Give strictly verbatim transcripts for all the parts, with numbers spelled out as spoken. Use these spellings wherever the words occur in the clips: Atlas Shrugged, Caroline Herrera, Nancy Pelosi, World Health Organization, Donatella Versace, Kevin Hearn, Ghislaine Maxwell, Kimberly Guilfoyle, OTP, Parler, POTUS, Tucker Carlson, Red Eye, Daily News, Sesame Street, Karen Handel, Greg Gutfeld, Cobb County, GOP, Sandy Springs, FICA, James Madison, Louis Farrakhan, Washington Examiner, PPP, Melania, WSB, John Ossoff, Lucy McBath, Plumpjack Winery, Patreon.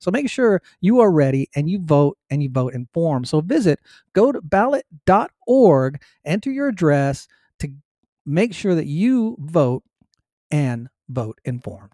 So make sure you are ready and you vote and you vote informed. So visit go to ballot dot org, enter your address to make sure that you vote and vote informed.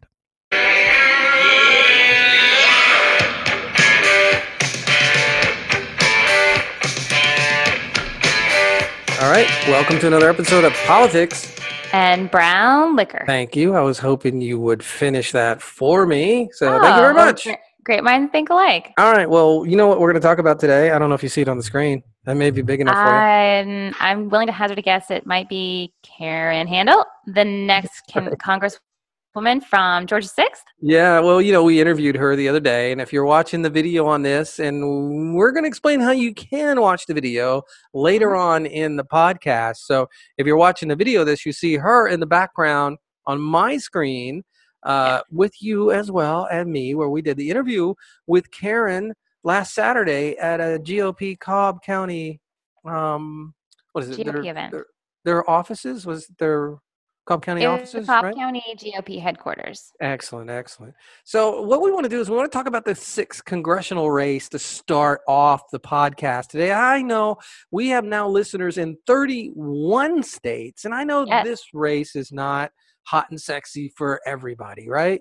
All right, welcome to another episode of Politics and Brown Liquor. Thank you. I was hoping you would finish that for me. So oh, thank you very much. Great minds think alike. All right, well, you know what we're going to talk about today? I don't know if you see it on the screen. That may be big enough for you. Um, I'm willing to hazard a guess. It might be Karen Handel, the next Congresswoman from Georgia sixth. Yeah, well, you know, we interviewed her the other day, and if you're watching the video on this, and we're going to explain how you can watch the video later on in the podcast. So if you're watching the video of this, you see her in the background on my screen uh, with you as well and me, where we did the interview with Karen last Saturday at a G O P Cobb County, um, what is it? G O P their, event. Their, their offices, was their Cobb County it offices, was the Cobb right? County G O P headquarters. Excellent, excellent. So what we want to do is we want to talk about the sixth congressional race to start off the podcast today. I know we have now listeners in thirty-one states, and I know yes. this race is not hot and sexy for everybody, right?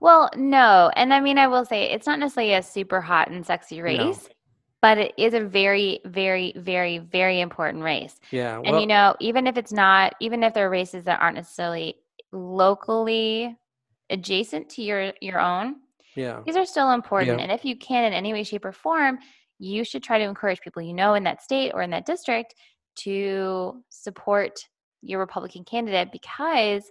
Well, no. And I mean, I will say it's not necessarily a super hot and sexy race, no. but it is a very, very, very, very important race. Yeah. Well, and, you know, even if it's not, even if there are races that aren't necessarily locally adjacent to your, your own, yeah, these are still important. Yeah. And if you can in any way, shape, or form, you should try to encourage people you know in that state or in that district to support your Republican candidate, because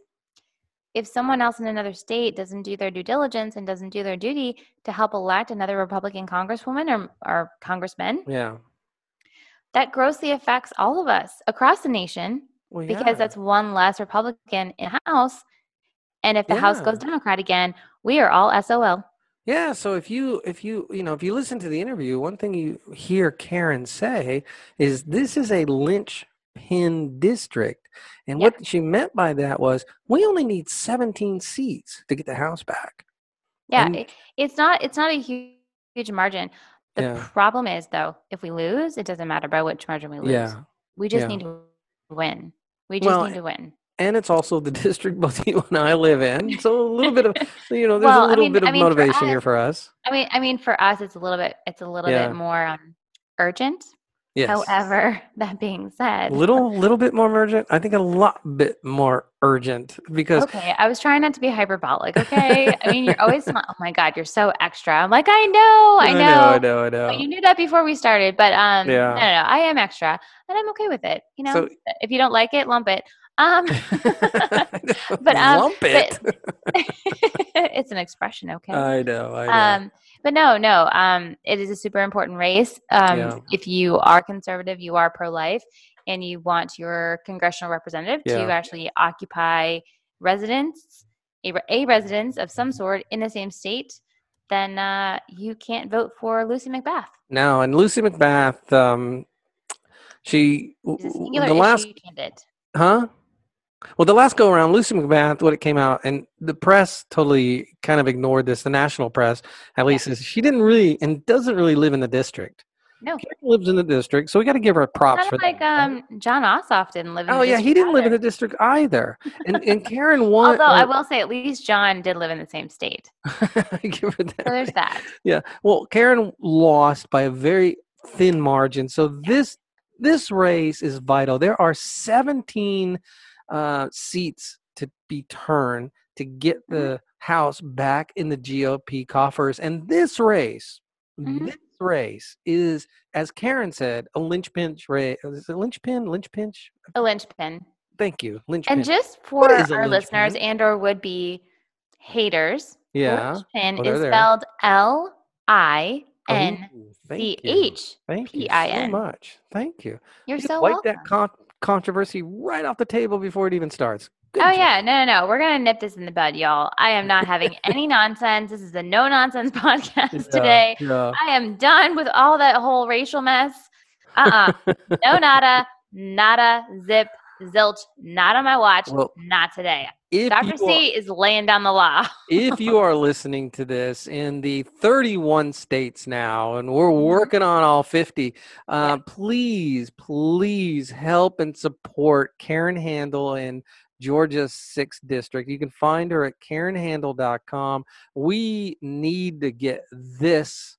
if someone else in another state doesn't do their due diligence and doesn't do their duty to help elect another Republican congresswoman or, or congressman, yeah, that grossly affects all of us across the nation well, yeah. because that's one less Republican in the House. And if the yeah. House goes Democrat again, we are all S O L. Yeah. So if you, if you, you know, if you listen to the interview, one thing you hear Karen say is this is a lynch pin district. And yep. what she meant by that was we only need seventeen seats to get the House back. Yeah, and, it, it's not it's not a huge, huge margin. The yeah. problem is, though, if we lose, it doesn't matter by which margin we lose. Yeah. We just yeah. need to win. We just well, need to win. And it's also the district both you and I live in. So a little bit of, you know, there's well, a little I mean, bit of I mean, motivation for us, here for us. I mean, I mean, for us, it's a little bit, it's a little yeah. bit more um, urgent. Yes. However, that being said, little little bit more urgent. I think a lot bit more urgent because. Okay, I was trying not to be hyperbolic. Okay, I mean you're always. Oh my God, you're so extra. I'm like I know, I know, I know, I know. But you knew that before we started, but um, yeah. no, no, no, I am extra, and I'm okay with it. You know, so, if you don't like it, lump it. Um, but um, lump it. But, it's an expression, okay? I know, I know. Um, But no, no, um, it is a super important race. Um, yeah. If you are conservative, you are pro-life, and you want your congressional representative yeah. to actually occupy residence, a, a residence of some sort in the same state, then uh, you can't vote for Lucy McBath. No, and Lucy McBath, um, she – the last – Huh? Well, the last go around, Lucy McBath, when it came out, and the press totally kind of ignored this. The national press, at least, yeah. is she didn't really and doesn't really live in the district. No, she lives in the district, so we got to give her props kind for of like, that. Like um, John Ossoff didn't live. in Oh the yeah, district he didn't either. live in the district either. And and Karen won. Although uh, I will say, at least John did live in the same state. Give her that. So there's that. Yeah. Well, Karen lost by a very thin margin. So yeah. this this race is vital. There are seventeen. Uh, seats to be turned to get the mm-hmm. House back in the G O P coffers. And this race, mm-hmm. this race is, as Karen said, a linchpin race. Is it linchpin? Linchpin? A linchpin. Thank you. Linchpin. And just for our listeners and or would-be haters, yeah. linchpin well, is there. spelled L I N C H P I N. Thank you so much. Thank you. You're so welcome. You wiped that controversy right off the table before it even starts. Good oh, job. yeah. No, no, no. We're going to nip this in the bud, y'all. I am not having any nonsense. This is a no-nonsense podcast yeah, today. Yeah. I am done with all that whole racial mess. Uh-uh. No nada, nada, zip, zilch, not on my watch, well, not today. Doctor C is laying down the law. If you are listening to this in the thirty-one states now, and we're working on all fifty, uh, yeah. please, please help and support Karen Handel and Georgia's sixth district. You can find her at karen handel dot com. We need to get this.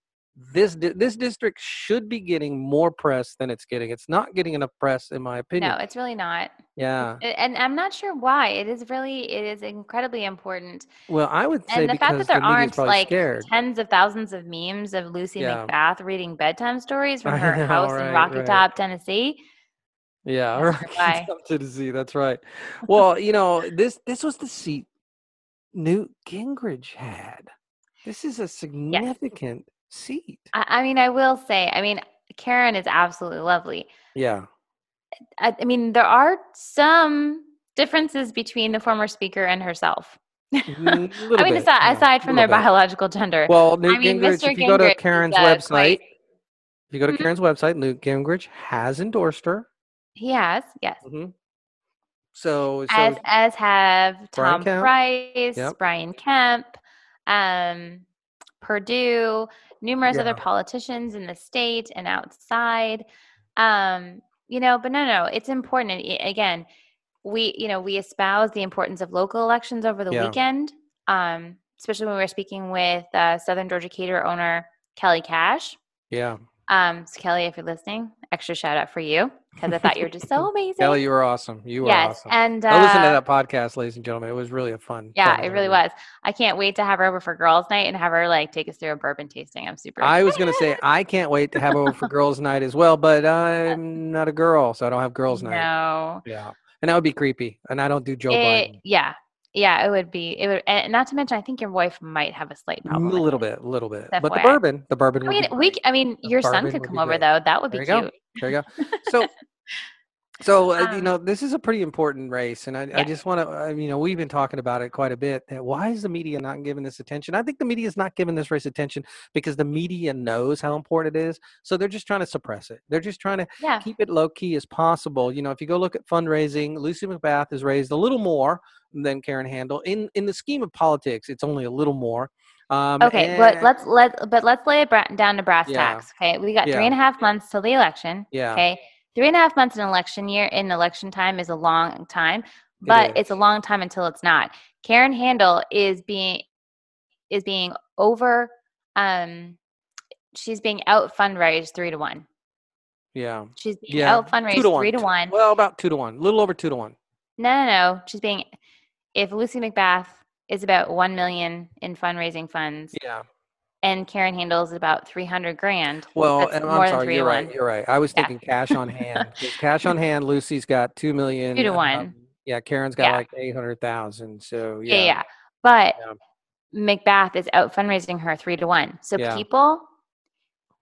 This this district should be getting more press than it's getting. It's not getting enough press, in my opinion. No, it's really not. Yeah. And I'm not sure why. It is really, it is incredibly important. Well, I would say and the fact that there the aren't like scared. tens of thousands of memes of Lucy yeah. McBath reading bedtime stories from her know, house right, in Rocky right. Top, Tennessee. Yeah, Rocky Top, Tennessee. That's right. Well, you know, this this was the seat Newt Gingrich had. This is a significant yes. seat. I, I mean, I will say, I mean, Karen is absolutely lovely. Yeah. I, I mean, there are some differences between the former speaker and herself. I mean, bit, aside, yeah, aside from their bit. biological gender. Well, Newt I mean, Gingrich, Mister if you Gingrich go to Karen's website, quite, if you go to mm-hmm. Karen's website, Newt Gingrich has endorsed her. He has, yes. Mm-hmm. So, so as as have Tom Price, yep. Brian Kemp, um, Purdue. Numerous yeah. other politicians in the state and outside, um, you know, but no, no, it's important. And again, we, you know, we espouse the importance of local elections over the yeah. weekend, um, especially when we were speaking with uh, Southern Georgia Cater owner Kelly Cash. Yeah. Um, so Kelly, if you're listening, extra shout out for you because I thought you were just so amazing. Kelly, you were awesome. You were yes. awesome. And uh, I listened to that podcast, ladies and gentlemen. It was really a fun. Yeah, fun it really was. I can't wait to have her over for girls' night and have her like take us through a bourbon tasting. I'm super excited. I was going to say, I can't wait to have her over for girls' night as well, but I'm not a girl, so I don't have girls' night. No. Yeah. And that would be creepy. And I don't do Joe it, Biden. Yeah. Yeah, it would be. It would, and not to mention, I think your wife might have a slight problem. A little bit, a little bit. F Y I. But the bourbon, the bourbon. I mean, we. I mean, your son could come over though. That would be cute. There you go. So, so um, you know, this is a pretty important race, and I, yeah. I just want to, you know, we've been talking about it quite a bit. That why is the media not giving this attention? I think the media is not giving this race attention because the media knows how important it is, so they're just trying to suppress it. They're just trying to yeah. keep it low key as possible. You know, if you go look at fundraising, Lucy McBath has raised a little more than Karen Handel. In in the scheme of politics, it's only a little more. Um, okay, but let's let but let's lay it down to brass yeah, tacks. Okay, we got yeah, three and a half months till the election. Yeah. Okay, three and a half months in election year in election time is a long time, but it it's a long time until it's not. Karen Handel is being is being over. Um, she's being out fundraised three to one. Yeah. She's being yeah. out fundraised two to one. three to one. Well, about two to one, a little over two to one. No, no, no. She's being. If Lucy McBath is about one million in fundraising funds, yeah, and Karen Handel is about three hundred grand. Well, and I'm sorry, you're right, you're right. I was yeah. thinking cash on hand. Cash on hand, Lucy's got two million. Two to one. Um, yeah, Karen's got yeah. like eight hundred thousand. So yeah, yeah, yeah. But yeah. McBath is out fundraising her three to one. So yeah. people,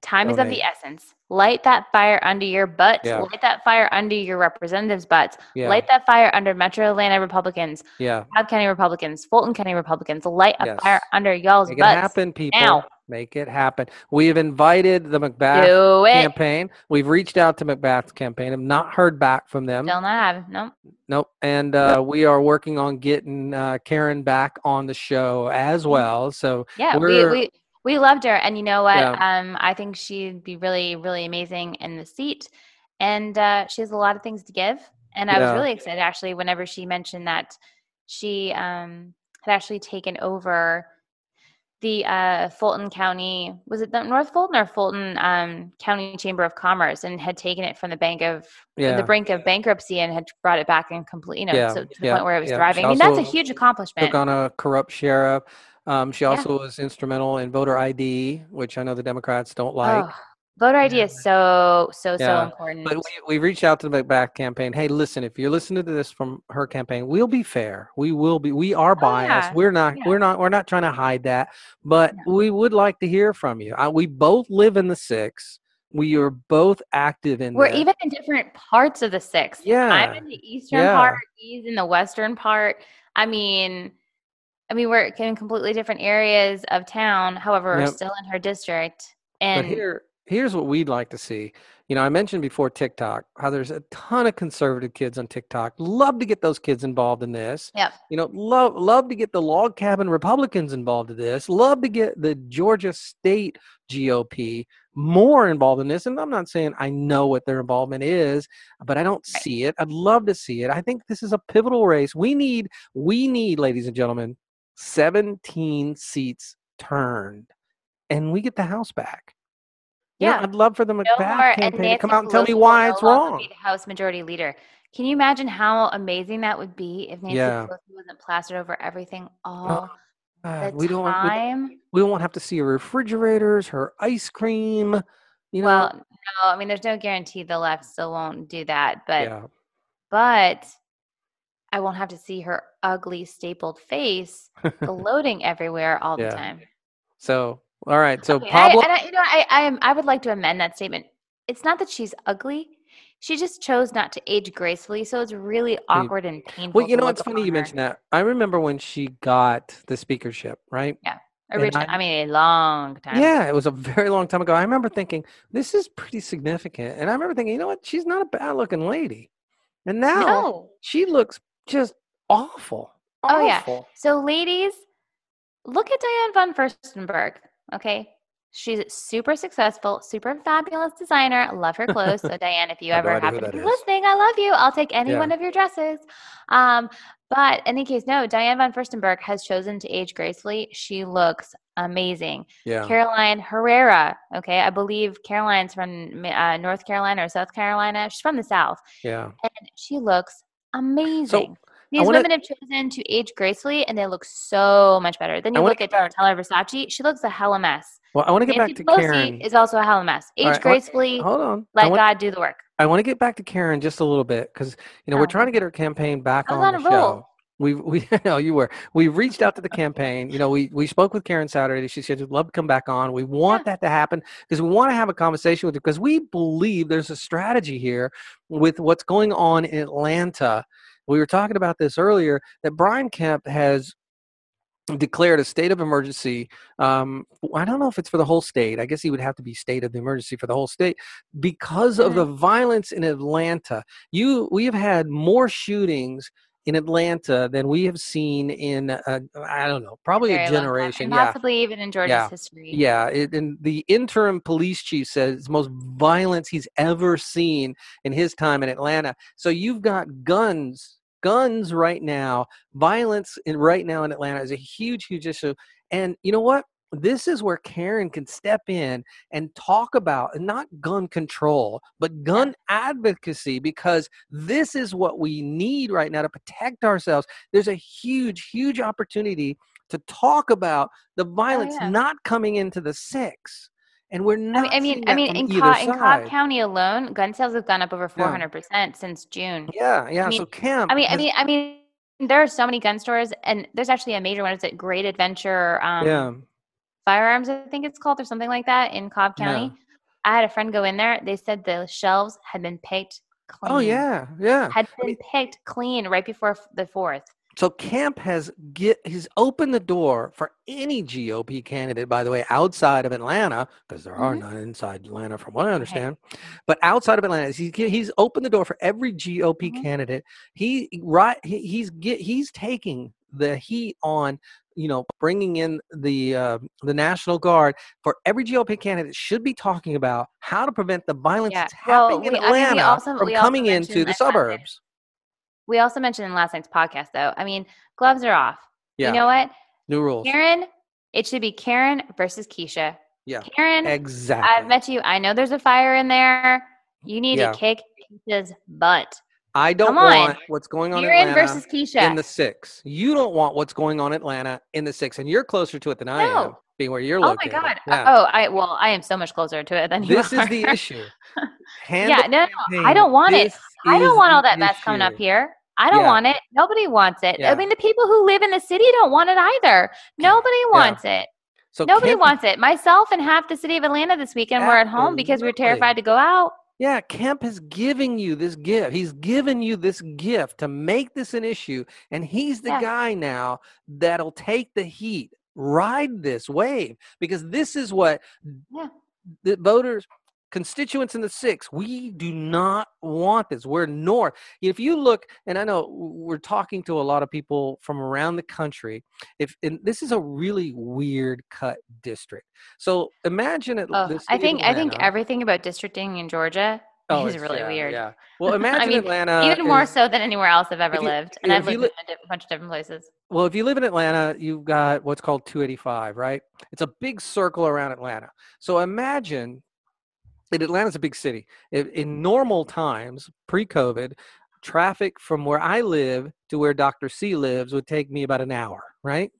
time Donate. is of the essence. Light that fire under your butts. Yeah. Light that fire under your representatives' butts. Yeah. Light that fire under Metro Atlanta Republicans, yeah. Cobb County Republicans, Fulton County Republicans. Light a yes. fire under y'all's Make butts. Make it happen, people. Now. Make it happen. We've invited the McBath campaign. We've reached out to McBath's campaign. I've not heard back from them. Still not have. Nope. Nope. And uh, nope. we are working on getting uh, Karen back on the show as well. So yeah, we're, we. we We loved her, and you know what? Yeah. Um, I think she'd be really, really amazing in the seat, and uh, she has a lot of things to give. And I yeah. was really excited, actually, whenever she mentioned that she um, had actually taken over the uh, Fulton County, was it the North Fulton or Fulton um, County Chamber of Commerce, and had taken it from the bank of yeah. the brink of bankruptcy and had brought it back in complete, you know, yeah. so to the yeah. point where it was yeah. thriving. She I mean, that's a huge accomplishment. Took on a corrupt sheriff. Um, she also yeah. was instrumental in voter I D, which I know the Democrats don't like. Oh, Voter I D is so, so, yeah. so important. But we, we reached out to the McBath campaign. Hey, listen, if you're listening to this from her campaign, we'll be fair. We will be, we are biased. Oh, yeah. We're not, yeah. we're not, we're not trying to hide that, but yeah. we would like to hear from you. I, we both live in the six. We are both active in We're the, even in different parts of the six. Yeah. I'm in the eastern yeah. part. He's in the western part. I mean, I mean, we're in completely different areas of town. However, we're yep. still in her district. And but here, here's what we'd like to see. You know, I mentioned before TikTok, how there's a ton of conservative kids on TikTok. Love to get those kids involved in this. Yep. You know, love love to get the log cabin Republicans involved in this. Love to get the Georgia State G O P more involved in this. And I'm not saying I know what their involvement is, but I don't right. see it. I'd love to see it. I think this is a pivotal race. We need, we need, ladies and gentlemen, seventeen seats turned, and we get the House back. Yeah, you know, I'd love for the McBath campaign to come out and tell me why it's wrong. House Majority Leader. Can you imagine how amazing that would be if Nancy yeah. Pelosi wasn't plastered over everything all uh, the we time? Don't, we, we won't have to see her refrigerators, her ice cream. You know? Well, no, I mean, there's no guarantee the left still won't do that. But, yeah. but I won't have to see her ugly stapled face gloating everywhere all yeah. the time. So... All right. So okay, Pablo, I, and I, you know, I, I, I would like to amend that statement. It's not that she's ugly. She just chose not to age gracefully. So it's really awkward and painful. Well, you know, it's funny you mentioned that. I remember when she got the speakership, right? Yeah. Originally, I, I mean, a long time ago. Yeah, it was a very long time ago. I remember thinking, this is pretty significant. And I remember thinking, you know what? She's not a bad looking lady. And now no. she looks just awful. awful. Oh, yeah. So ladies, look at Diane von Furstenberg. Okay. She's super successful, super fabulous designer. Love her clothes. So Diane, if you ever happen to be is. listening, I love you. I'll take any yeah. one of your dresses. Um, but in any case, no, Diane von Furstenberg has chosen to age gracefully. She looks amazing. Yeah. Caroline Herrera. Okay. I believe Caroline's from uh, North Carolina or South Carolina. She's from the South. Yeah. And she looks amazing. So- These wanna, women have chosen to age gracefully, and they look so much better. Then you look at Donatella Versace. She looks a hella mess. Well, I want to get Nancy back to Pelosi Karen. is also a hella mess. Age right, gracefully. Hold on. Let want, God do the work. I want to get back to Karen just a little bit because, you know, oh. we're trying to get her campaign back I was on, on the roll. show. We we no, you were. We reached out to the campaign. You know, we we spoke with Karen Saturday. She said, "We'd love to come back on." We want yeah. that to happen because we want to have a conversation with you because we believe there's a strategy here with what's going on in Atlanta. We were talking about this earlier, that Brian Kemp has declared a state of emergency. Um, I don't know if it's for the whole state. I guess he would have to be state of the emergency for the whole state because of the violence in Atlanta. You, we have had more shootings in Atlanta than we have seen in, uh, I don't know, probably Very a generation. Yeah. Possibly even in Georgia's yeah. history. Yeah. It, and the interim police chief says it's the most violence he's ever seen in his time in Atlanta. So you've got guns. Guns right now, violence in right now in Atlanta is a huge, huge issue. And you know what? This is where Karen can step in and talk about not gun control, but gun advocacy, because this is what we need right now to protect ourselves. There's a huge, huge opportunity to talk about the violence oh, yeah. not coming into the six. And we're not. I mean, I mean, I mean in, Co- in Cobb County alone, gun sales have gone up over four hundred yeah. percent since June. Yeah, yeah. I mean, so Kemp. I mean, has- I mean, I mean, there are so many gun stores, and there's actually a major one. It's at Great Adventure um, yeah. Firearms, I think it's called, or something like that, in Cobb County. Yeah. I had a friend go in there. They said the shelves had been picked clean. Oh yeah, yeah. Had been I mean, picked clean right before the fourth. So Kemp has get he's opened the door for any G O P candidate, by the way, outside of Atlanta, because there are mm-hmm. none inside Atlanta from what I understand, okay. but outside of Atlanta, he's, he's opened the door for every G O P mm-hmm. candidate. He right he, he's get, he's taking the heat on, you know, bringing in the uh, the National Guard for every G O P candidate should be talking about how to prevent the violence yeah. that's happening well, we, in Atlanta I mean, we also, from we coming into the suburbs. We also mentioned in last night's podcast, though. I mean, gloves are off. Yeah. You know what? New rules. Karen, it should be Karen versus Keisha. Yeah. Karen, exactly. I've met you. I know there's a fire in there. You need yeah. to kick Keisha's butt. I don't want what's going on in Atlanta versus Keisha in the six. You don't want what's going on in Atlanta in the six, and you're closer to it than no. I am, being where you're located. Oh my God! Yeah. Oh, I well, I am so much closer to it than you. This are. Is the issue. yeah, no, no, I don't want this it. I don't want all that mess issue. Coming up here. I don't yeah. want it. Nobody wants it. Yeah. I mean, the people who live in the city don't want it either. Nobody wants yeah. it. So nobody Kemp, wants it. Myself and half the city of Atlanta this weekend absolutely. Were at home because we were terrified to go out. Yeah, Kemp is giving you this gift. He's given you this gift to make this an issue. And he's the yeah. guy now that'll take the heat, ride this wave, because this is what yeah. the voters, constituents in the six, we do not want this. We're north. If you look, and I know we're talking to a lot of people from around the country, if and this is a really weird cut district. So imagine it. Oh, I think I think everything about districting in Georgia oh, is really yeah, weird. Yeah. Well, imagine I mean, Atlanta. Even more is, so than anywhere else I've ever you, lived. And I've lived li- in a bunch of different places. Well, if you live in Atlanta, you've got what's called two eighty-five, right? It's a big circle around Atlanta. So imagine Atlanta's a big city. In normal times, pre-COVID, traffic from where I live to where Doctor C lives would take me about an hour, right?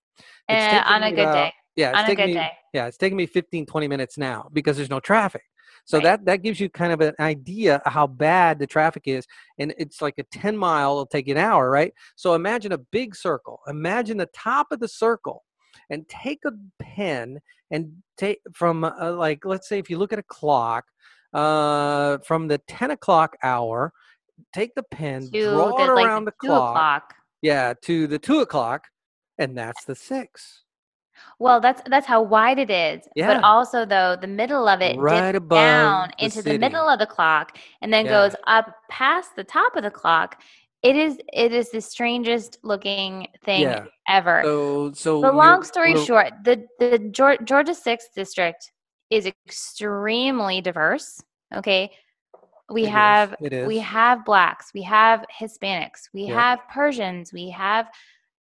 Uh, on a good about, day. Yeah, it's on a good me, day. Yeah, it's taking me fifteen, twenty minutes now because there's no traffic. So right. that, that gives you kind of an idea of how bad the traffic is. And it's like a ten mile, it'll take an hour, right? So imagine a big circle. Imagine the top of the circle. And take a pen and take from uh, like, let's say if you look at a clock uh, from the ten o'clock hour, take the pen, to draw the, it like around the, the clock. O'clock. Yeah. To the two o'clock. And that's the six. Well, that's, that's how wide it is. Yeah. But also though, the middle of it right dips down the into city. The middle of the clock and then yeah. goes up past the top of the clock. It is it is the strangest looking thing yeah. ever. So, so but long story short, the, the Georgia sixth District is extremely diverse, okay? We it have is. Is. we have Blacks, we have Hispanics, we yeah. have Persians, we have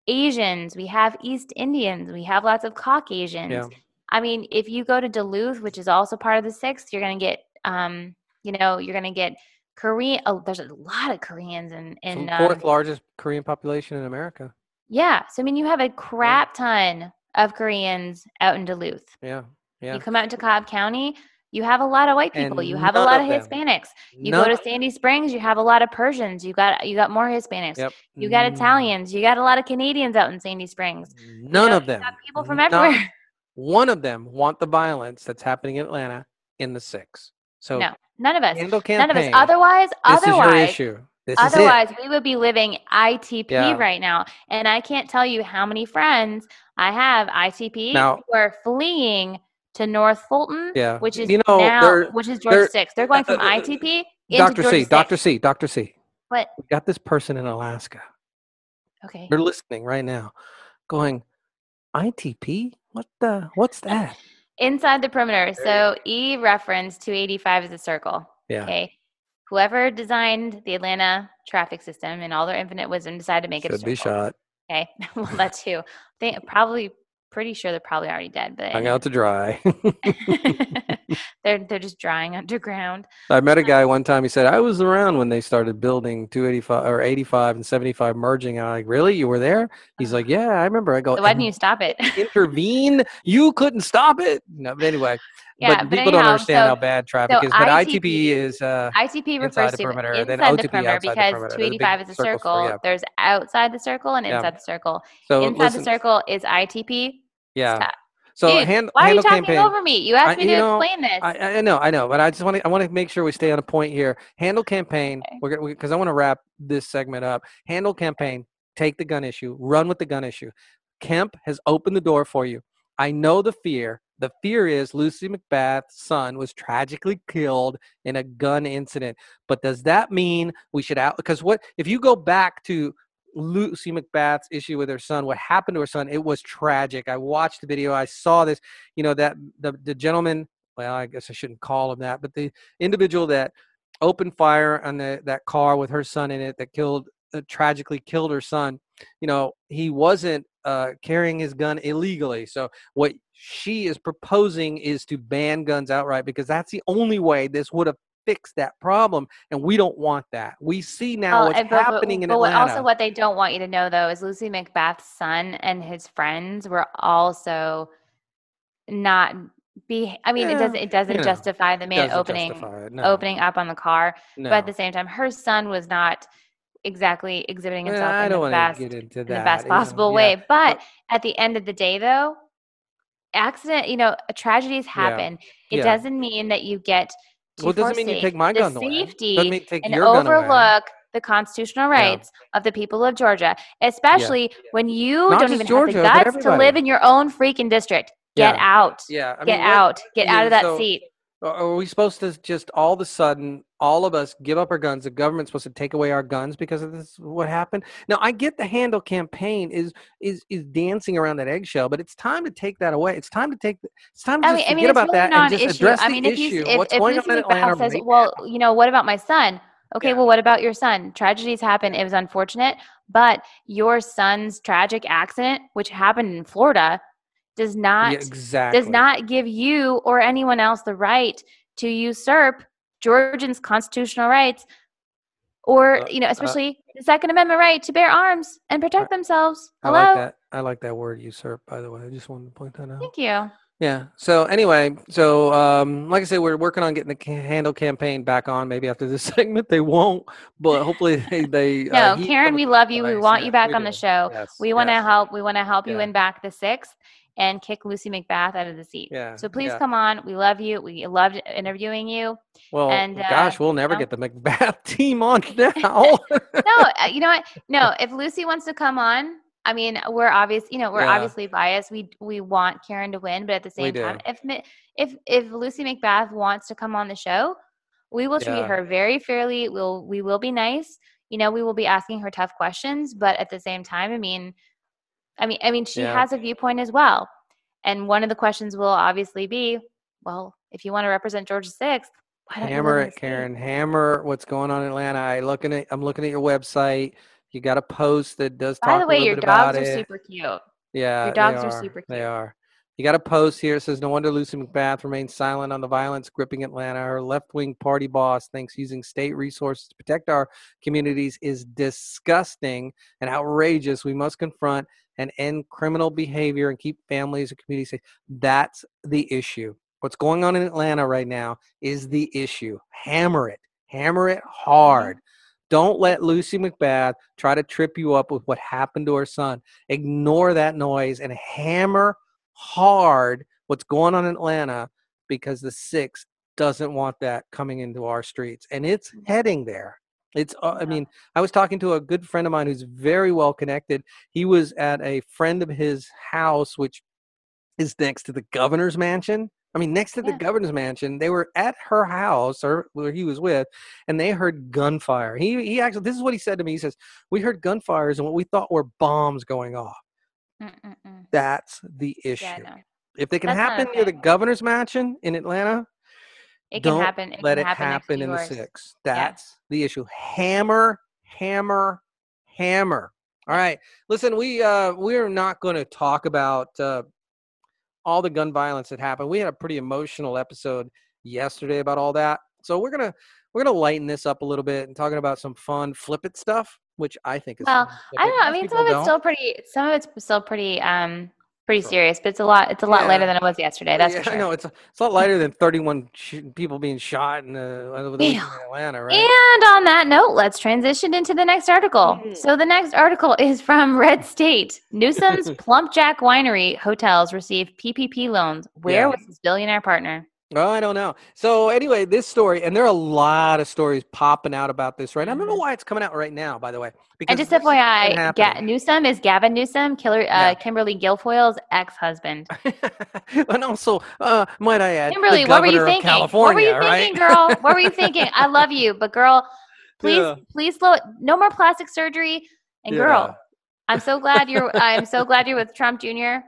Asians, we have East Indians, we have lots of Caucasians. Yeah. I mean, if you go to Duluth, which is also part of the sixth, you're going to get, um, you know, you're going to get Korean, oh, there's a lot of Koreans in, in um, fourth largest Korean population in America. Yeah. So, I mean, you have a crap ton of Koreans out in Duluth. Yeah. Yeah. You come out into Cobb County, you have a lot of white people. And you have a lot of, of Hispanics. You none. Go to Sandy Springs, you have a lot of Persians. You got, you got more Hispanics. Yep. You got Italians. You got a lot of Canadians out in Sandy Springs. None you know, of them. You got people from Not everywhere. One of them want the violence that's happening in Atlanta in the six. So no, none of us, campaign, none of us. Otherwise, this otherwise, is your issue. This otherwise is we would be living I T P yeah. right now. And I can't tell you how many friends I have I T P now, who are fleeing to North Fulton, yeah. which is you know, now, which is Georgia six. They're going from uh, I T P into Doctor Georgia C, six. Doctor C, Doctor C. What? We got this person in Alaska. Okay. They're listening right now going, I T P? What the, what's that? Inside the perimeter. So E reference two eighty-five is a circle. Yeah. Okay. Whoever designed the Atlanta traffic system and all their infinite wisdom decided to make Should it a circle. Should be shot. Okay. Well, that too. They probably, pretty sure they're probably already dead. But hung out to dry. they're they're just drying underground. I met a guy one time. He said, I was around when they started building two eighty-five or eighty-five and seventy-five merging. And I'm like, really? You were there? He's like, yeah, I remember. I go, so why didn't you stop it? Intervene? You couldn't stop it. No, but anyway. Yeah, but, but people anyhow, don't understand so, how bad traffic so is. But I T P is uh, I T P refers to the perimeter, inside then O T P, the perimeter outside because the perimeter. two eighty-five is a circle. For, yeah. There's outside the circle and inside yeah. the circle. So inside listen, the circle is I T P. Yeah. Stop. So Dude, hand, why are you talking campaign. Over me? You asked me I, you to know, explain this. I, I know, I know, but I just want to. I want to make sure we stay on a point here. Handle campaign. Okay. We're gonna because we, I want to wrap this segment up. Handle campaign. Take the gun issue. Run with the gun issue. Kemp has opened the door for you. I know the fear. The fear is Lucy McBath's son was tragically killed in a gun incident. But does that mean we should out? Because what if you go back to Lucy McBath's issue with her son, what happened to her son? It was tragic. I watched the video. I saw this, you know, that the, the gentleman, well, I guess I shouldn't call him that, but the individual that opened fire on the, that car with her son in it that killed, uh, tragically killed her son. You know, he wasn't uh, carrying his gun illegally. So what she is proposing is to ban guns outright because that's the only way this would have fix that problem. And we don't want that. We see now oh, what's but, happening but, in but Atlanta. Also, what they don't want you to know, though, is Lucy McBath's son and his friends were also not be, I mean, yeah, it doesn't, it doesn't you know, justify the man opening, it, no. opening up on the car, no. but at the same time, her son was not exactly exhibiting himself yeah, in, the best, in the best possible yeah. way. But, but at the end of the day, though, accident, you know, tragedies happen. Yeah. It yeah. doesn't mean that you get to well, it doesn't mean you take my gun the away. Safety doesn't mean take and your overlook gun the constitutional rights yeah. of the people of Georgia, especially yeah. when you Not don't even Georgia, have the guts to live in your own freaking district. Get yeah. out. Yeah. I mean, get out. Get yeah, out of that so seat. Are we supposed to just all of a sudden, all of us give up our guns? The government's supposed to take away our guns because of this? What happened? Now, I get the Handel campaign is is is dancing around that eggshell, but it's time to take that away. It's time to take. It's time to I mean, just I mean, forget about really that and just issue. address I mean, the if issue. If, What's if going Lucy on in Atlanta? Says, right well, now? you know, what about my son? Okay, yeah. well, what about your son? Tragedies happen. It was unfortunate, but your son's tragic accident, which happened in Florida, does not yeah, exactly. does not give you or anyone else the right to usurp Georgians' constitutional rights, or uh, you know, especially uh, the Second Amendment right to bear arms and protect I, themselves. Hello? I like that. I like that word "usurp." By the way, I just wanted to point that out. Thank you. Yeah. So anyway, so um, like I said, we're working on getting the Handel campaign back on. Maybe after this segment, they won't, but hopefully they. they no, uh, Karen, we love you. Place. We want yeah, you back on do. the show. Yes, we want to yes. help. We want to help yeah. you win back the sixth and kick Lucy McBath out of the seat. Yeah, so please yeah. come on. We love you. We loved interviewing you. Well, and, uh, gosh, we'll never you know. get the McBath team on now. No, you know what? No, if Lucy wants to come on, I mean, we're obvious. You know, we're yeah. obviously biased. We we want Karen to win, but at the same time, if if if Lucy McBath wants to come on the show, we will treat yeah. her very fairly. We'll we will be nice. You know, we will be asking her tough questions, but at the same time, I mean. I mean, I mean, she yeah. has a viewpoint as well. And one of the questions will obviously be, well, if you want to represent Georgia sixth, why don't hammer you it, Karen? Hammer what's going on in Atlanta. I looking at, I'm looking at your website. You got a post that does talk a little bit about it. By the way, your dogs are super cute. Yeah, your dogs are super cute. They are. You got a post here. It says, no wonder Lucy McBath remains silent on the violence gripping Atlanta. Her left-wing party boss thinks using state resources to protect our communities is disgusting and outrageous. We must confront and end criminal behavior and keep families and communities safe. That's the issue. What's going on in Atlanta right now is the issue. Hammer it. Hammer it hard. Don't let Lucy McBath try to trip you up with what happened to her son. Ignore that noise and hammer hard what's going on in Atlanta, because the sixth doesn't want that coming into our streets. And it's heading there. It's, uh, I mean, I was talking to a good friend of mine who's very well connected. He was at a friend of his house, which is next to the governor's mansion. I mean, next to yeah. the governor's mansion, they were at her house, or where he was with, and they heard gunfire. He, he actually, this is what he said to me. He says, we heard gunfires and what we thought were bombs going off. Mm-mm-mm. That's the issue. Yeah, no. If they can That's happen near the governor's mansion in Atlanta, It can Don't happen. It let can it happen, happen in the six. That's yeah. the issue. Hammer, hammer, hammer. All right. Listen, we uh, we're not going to talk about uh, all the gun violence that happened. We had a pretty emotional episode yesterday about all that. So we're gonna we're gonna lighten this up a little bit and talking about some fun flip it stuff, which I think is well. Fun. I don't know. I mean, some of it's don't. still pretty. Some of it's still pretty. Um, Pretty serious, but it's a lot. It's a lot yeah. lighter than it was yesterday. That's yeah, for sure. I know it's a, it's a lot lighter than thirty-one sh- people being shot in, uh, over the weekend in Atlanta, right? And on that note, let's transition into the next article. Mm. So the next article is from Red State. Newsom's Plumpjack Winery hotels receive P P P loans. Where yeah. was his billionaire partner? Oh, I don't know. So anyway, this story, and there are a lot of stories popping out about this, right? I don't know why it's coming out right now, by the way. And just F Y I, Ga- Newsom is Gavin Newsom, Killer, uh, yeah. Kimberly Guilfoyle's ex-husband. And also, uh, might I add, Kimberly, the governor what were you thinking? of California, What were you thinking, right? girl? What were you thinking? I love you, but girl, please, yeah. please, slow it. No more plastic surgery. And yeah. girl, I'm so glad you're. I'm so glad you're with Trump Junior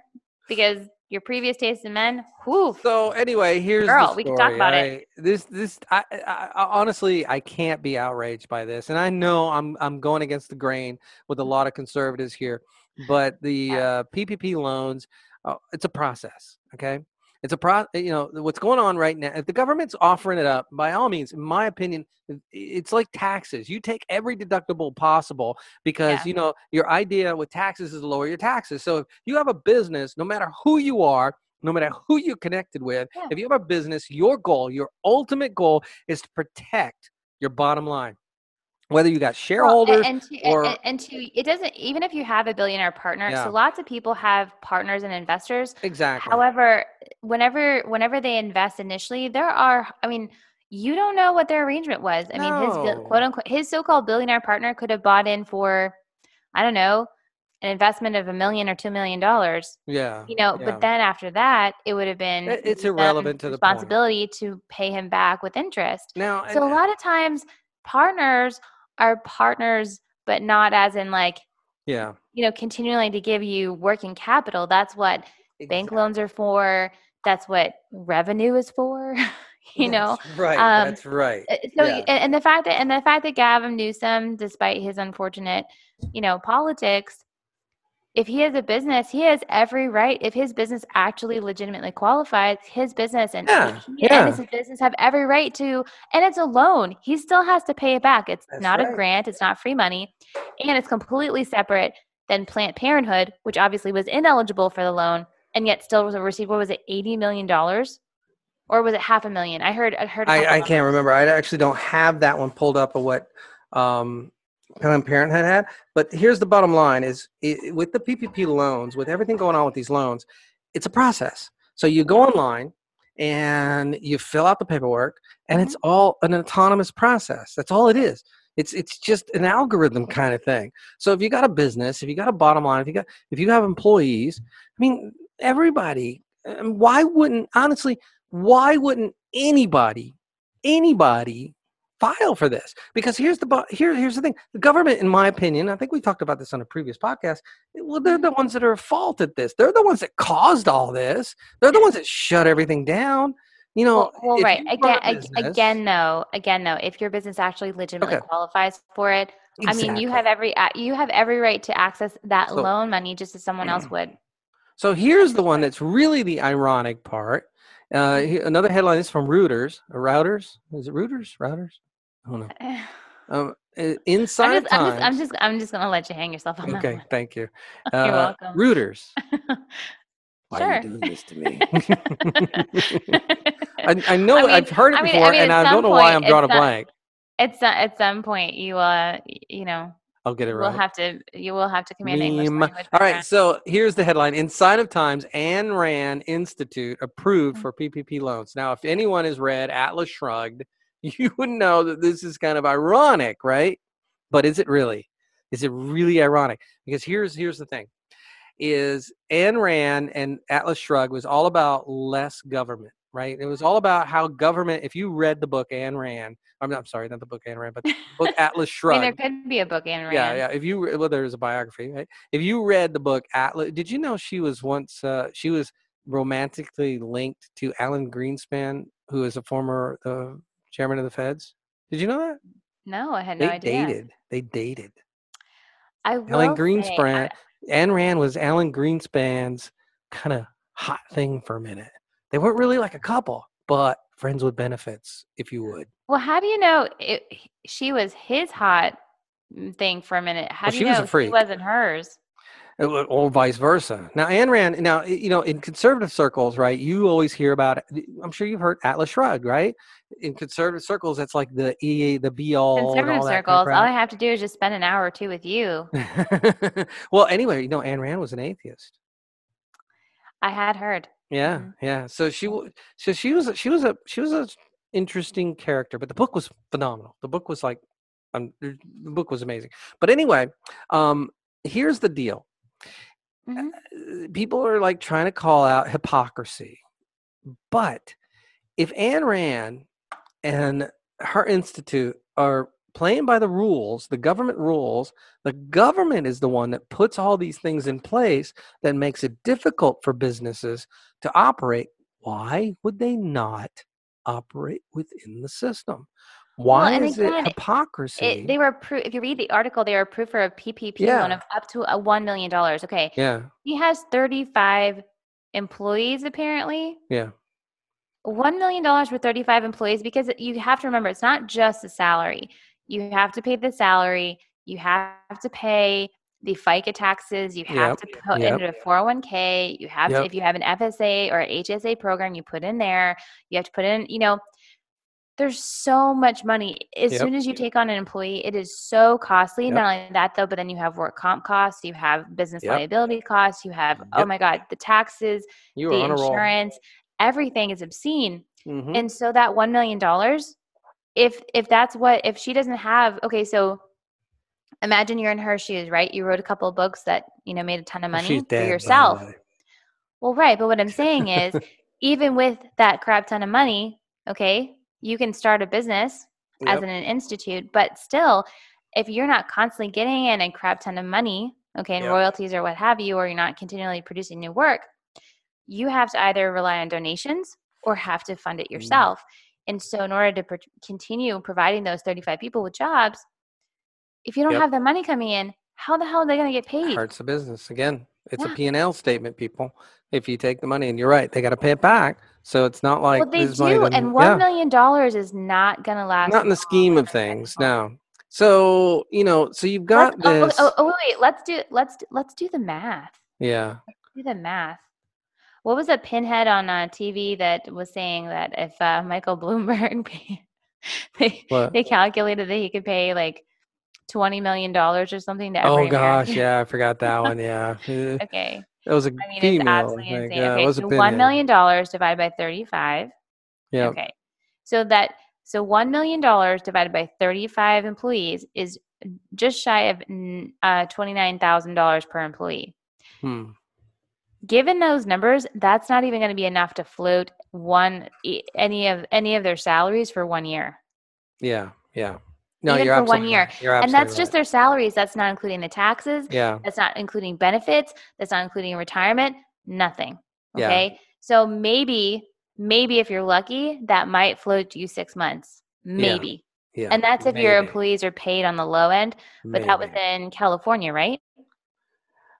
because. Your previous taste in men. Whew. So anyway, here's Girl, the story. We can talk about right? it. This, this, I, I, I, honestly, I can't be outraged by this, and I know I'm, I'm going against the grain with a lot of conservatives here, but the yeah. uh, P P P loans, uh, it's a process, okay? It's a pro, you know, what's going on right now. If the government's offering it up, by all means, in my opinion, it's like taxes. You take every deductible possible because, yeah. you know, your idea with taxes is to lower your taxes. So if you have a business, no matter who you are, no matter who you connected with, yeah. if you have a business, your goal, your ultimate goal is to protect your bottom line. Whether you got shareholders well, and, and to, or and, and to it doesn't even if you have a billionaire partner. Yeah. So lots of people have partners and investors. Exactly. However, whenever whenever they invest initially, there are I mean, you don't know what their arrangement was. I no. mean, his quote unquote his so-called billionaire partner could have bought in for, I don't know, an investment of a million or two million dollars. Yeah. You know, yeah. but then after that, it would have been it's irrelevant to the responsibility point. to pay him back with interest. Now, so and, a lot of times partners are partners, but not as in like, yeah, you know, continually to give you working capital. That's what exactly. bank loans are for. That's what revenue is for. You that's know, right? Um, that's right. So, yeah. and the fact that and the fact that Gavin Newsom, despite his unfortunate, you know, politics, if he has a business, he has every right. If his business actually legitimately qualifies, his business and, yeah, he, yeah. and his business have every right to, and it's a loan. He still has to pay it back. It's That's not right. a grant. It's not free money. And it's completely separate than Planned Parenthood, which obviously was ineligible for the loan and yet still was a receiver. What was it, eighty million dollars? Or was it half a million? I heard I heard. I, I can't remember. I actually don't have that one pulled up of what um, – Planned Parenthood had, but here's the bottom line is it, with the P P P loans, with everything going on with these loans, it's a process. So you go online and you fill out the paperwork and mm-hmm. it's all an autonomous process. That's all it is. It's it's just an algorithm kind of thing. So if you got a business, if you got a bottom line, if you got if you have employees, I mean, everybody, why wouldn't, honestly, why wouldn't anybody, anybody file for this? Because here's the here here's the thing. The government, in my opinion, I think we talked about this on a previous podcast. Well, they're the ones that are at fault at this. They're the ones that caused all this. They're the ones that shut everything down. You know. Well, well right. Again, business, again, though. Again, though. If your business actually legitimately okay. qualifies for it, exactly. I mean, you have every you have every right to access that so, loan money just as someone else would. So here's the one that's really the ironic part. Uh, another headline is from Reuters. Reuters. Is it Reuters? Reuters. I don't know. Um, inside I'm just, Times. I'm just, I'm just, I'm just going to let you hang yourself on that Okay, one. Thank you. Uh, You're welcome. Reuters. Why sure. are you doing this to me? I, I know I mean, I've heard it I mean, before, I mean, and I don't know point, why I'm drawing a blank. It's at some point you, uh, you know. I'll get it right. We'll have to, you will have to command Meme. English language. All right, so here's the headline. Inside of Times, Ayn Rand Institute approved mm-hmm. for P P P loans. Now, if anyone has read Atlas Shrugged, you would know that this is kind of ironic, right? But is it really? Is it really ironic? Because here's here's the thing. Is Ayn Rand and Atlas Shrugged was all about less government, right? It was all about how government, if you read the book Ayn Rand, I'm, not, I'm sorry, not the book Ayn Rand, but the book Atlas Shrugged. I mean, there could be a book Ayn Rand. Yeah, yeah. If you, well, there's a biography, right? If you read the book Atlas, did you know she was once, uh, she was romantically linked to Alan Greenspan, who is a former, uh, chairman of the Feds. Did you know that? No, I had no they idea. They dated. They dated. I will Alan Greenspan. Say I, Ayn Rand was Alan Greenspan's kind of hot thing for a minute. They weren't really like a couple, but friends with benefits, if you would. Well, how do you know it, she was his hot thing for a minute? How well, do you she know was a she wasn't hers? Or vice versa. Now, Ayn Rand, now, you know, in conservative circles, right, you always hear about, I'm sure you've heard Atlas Shrugged, right? In conservative circles, that's like the E, the be all. Conservative all circles, kind of all I have to do is just spend an hour or two with you. Well, anyway, you know, Ayn Rand was an atheist. I had heard. Yeah, mm-hmm. yeah. So she, so she was, she was a, she was a interesting character, but the book was phenomenal. The book was like, um, the book was amazing. But anyway, um, here's the deal. Mm-hmm. People are like trying to call out hypocrisy, but if Ayn Rand and her institute are playing by the rules, the government rules, the government is the one that puts all these things in place that makes it difficult for businesses to operate. Why would they not operate within the system? Why well, is again, it hypocrisy? It, they were pro- if you read the article, they were approved for a P P P yeah. loan of up to a one million dollars. Okay. Yeah. He has thirty-five employees, apparently. Yeah. one million dollars for thirty-five employees, because you have to remember, it's not just the salary. You have to pay the salary. You have to pay the FICA taxes. You have yep. to put yep. into a four oh one k. You have yep. to, if you have an F S A or an H S A program, you put in there. You have to put in, you know, there's so much money. As yep. soon as you take on an employee, it is so costly. Yep. Not only that, though, but then you have work comp costs. You have business yep. liability costs. You have, yep. oh, my God, the taxes, you the insurance. Everything is obscene. Mm-hmm. And so that one million dollars, if if that's what, if she doesn't have, okay, so imagine you're in her shoes, right? You wrote a couple of books that, you know, made a ton of money for yourself. Well, right. But what I'm saying is, even with that crap ton of money, okay, you can start a business yep. as an, an institute, but still, if you're not constantly getting in a crap ton of money, okay, and yep. royalties or what have you, or you're not continually producing new work, you have to either rely on donations or have to fund it yourself. And so in order to pr- continue providing those thirty-five people with jobs, if you don't yep. have the money coming in, how the hell are they going to get paid? Hurts a business. Again, it's yeah. a P and L statement, people. If you take the money, and you're right, they got to pay it back. So it's not like well, they this do. Money and one million dollars yeah. is not going to last. Not in the scheme of things. No. So, you know, so you've got let's, this. Oh, oh, oh, wait, let's do, let's, let's do the math. Yeah. Let's do the math. What was a pinhead on uh, T V that was saying that if uh, Michael Bloomberg, paid, they what? they calculated that he could pay like twenty million dollars or something to every Oh, gosh. American. Yeah, I forgot that one. Yeah. Okay. That was a I mean, female. It's absolutely insane. Yeah, okay, it was so one million dollars divided by thirty-five. Yeah. Okay. So that so one million dollars divided by thirty-five employees is just shy of uh, twenty-nine thousand dollars per employee. Hmm. Given those numbers, that's not even going to be enough to float one any of any of their salaries for one year. Yeah, yeah. No, even you're for one year, right. You're and that's right. just their salaries. That's not including the taxes. Yeah. That's not including benefits. That's not including retirement. Nothing. Okay. Yeah. So maybe, maybe if you're lucky, that might float you six months. Maybe. Yeah. yeah. And that's if maybe. your employees are paid on the low end. But maybe. That was in California, right?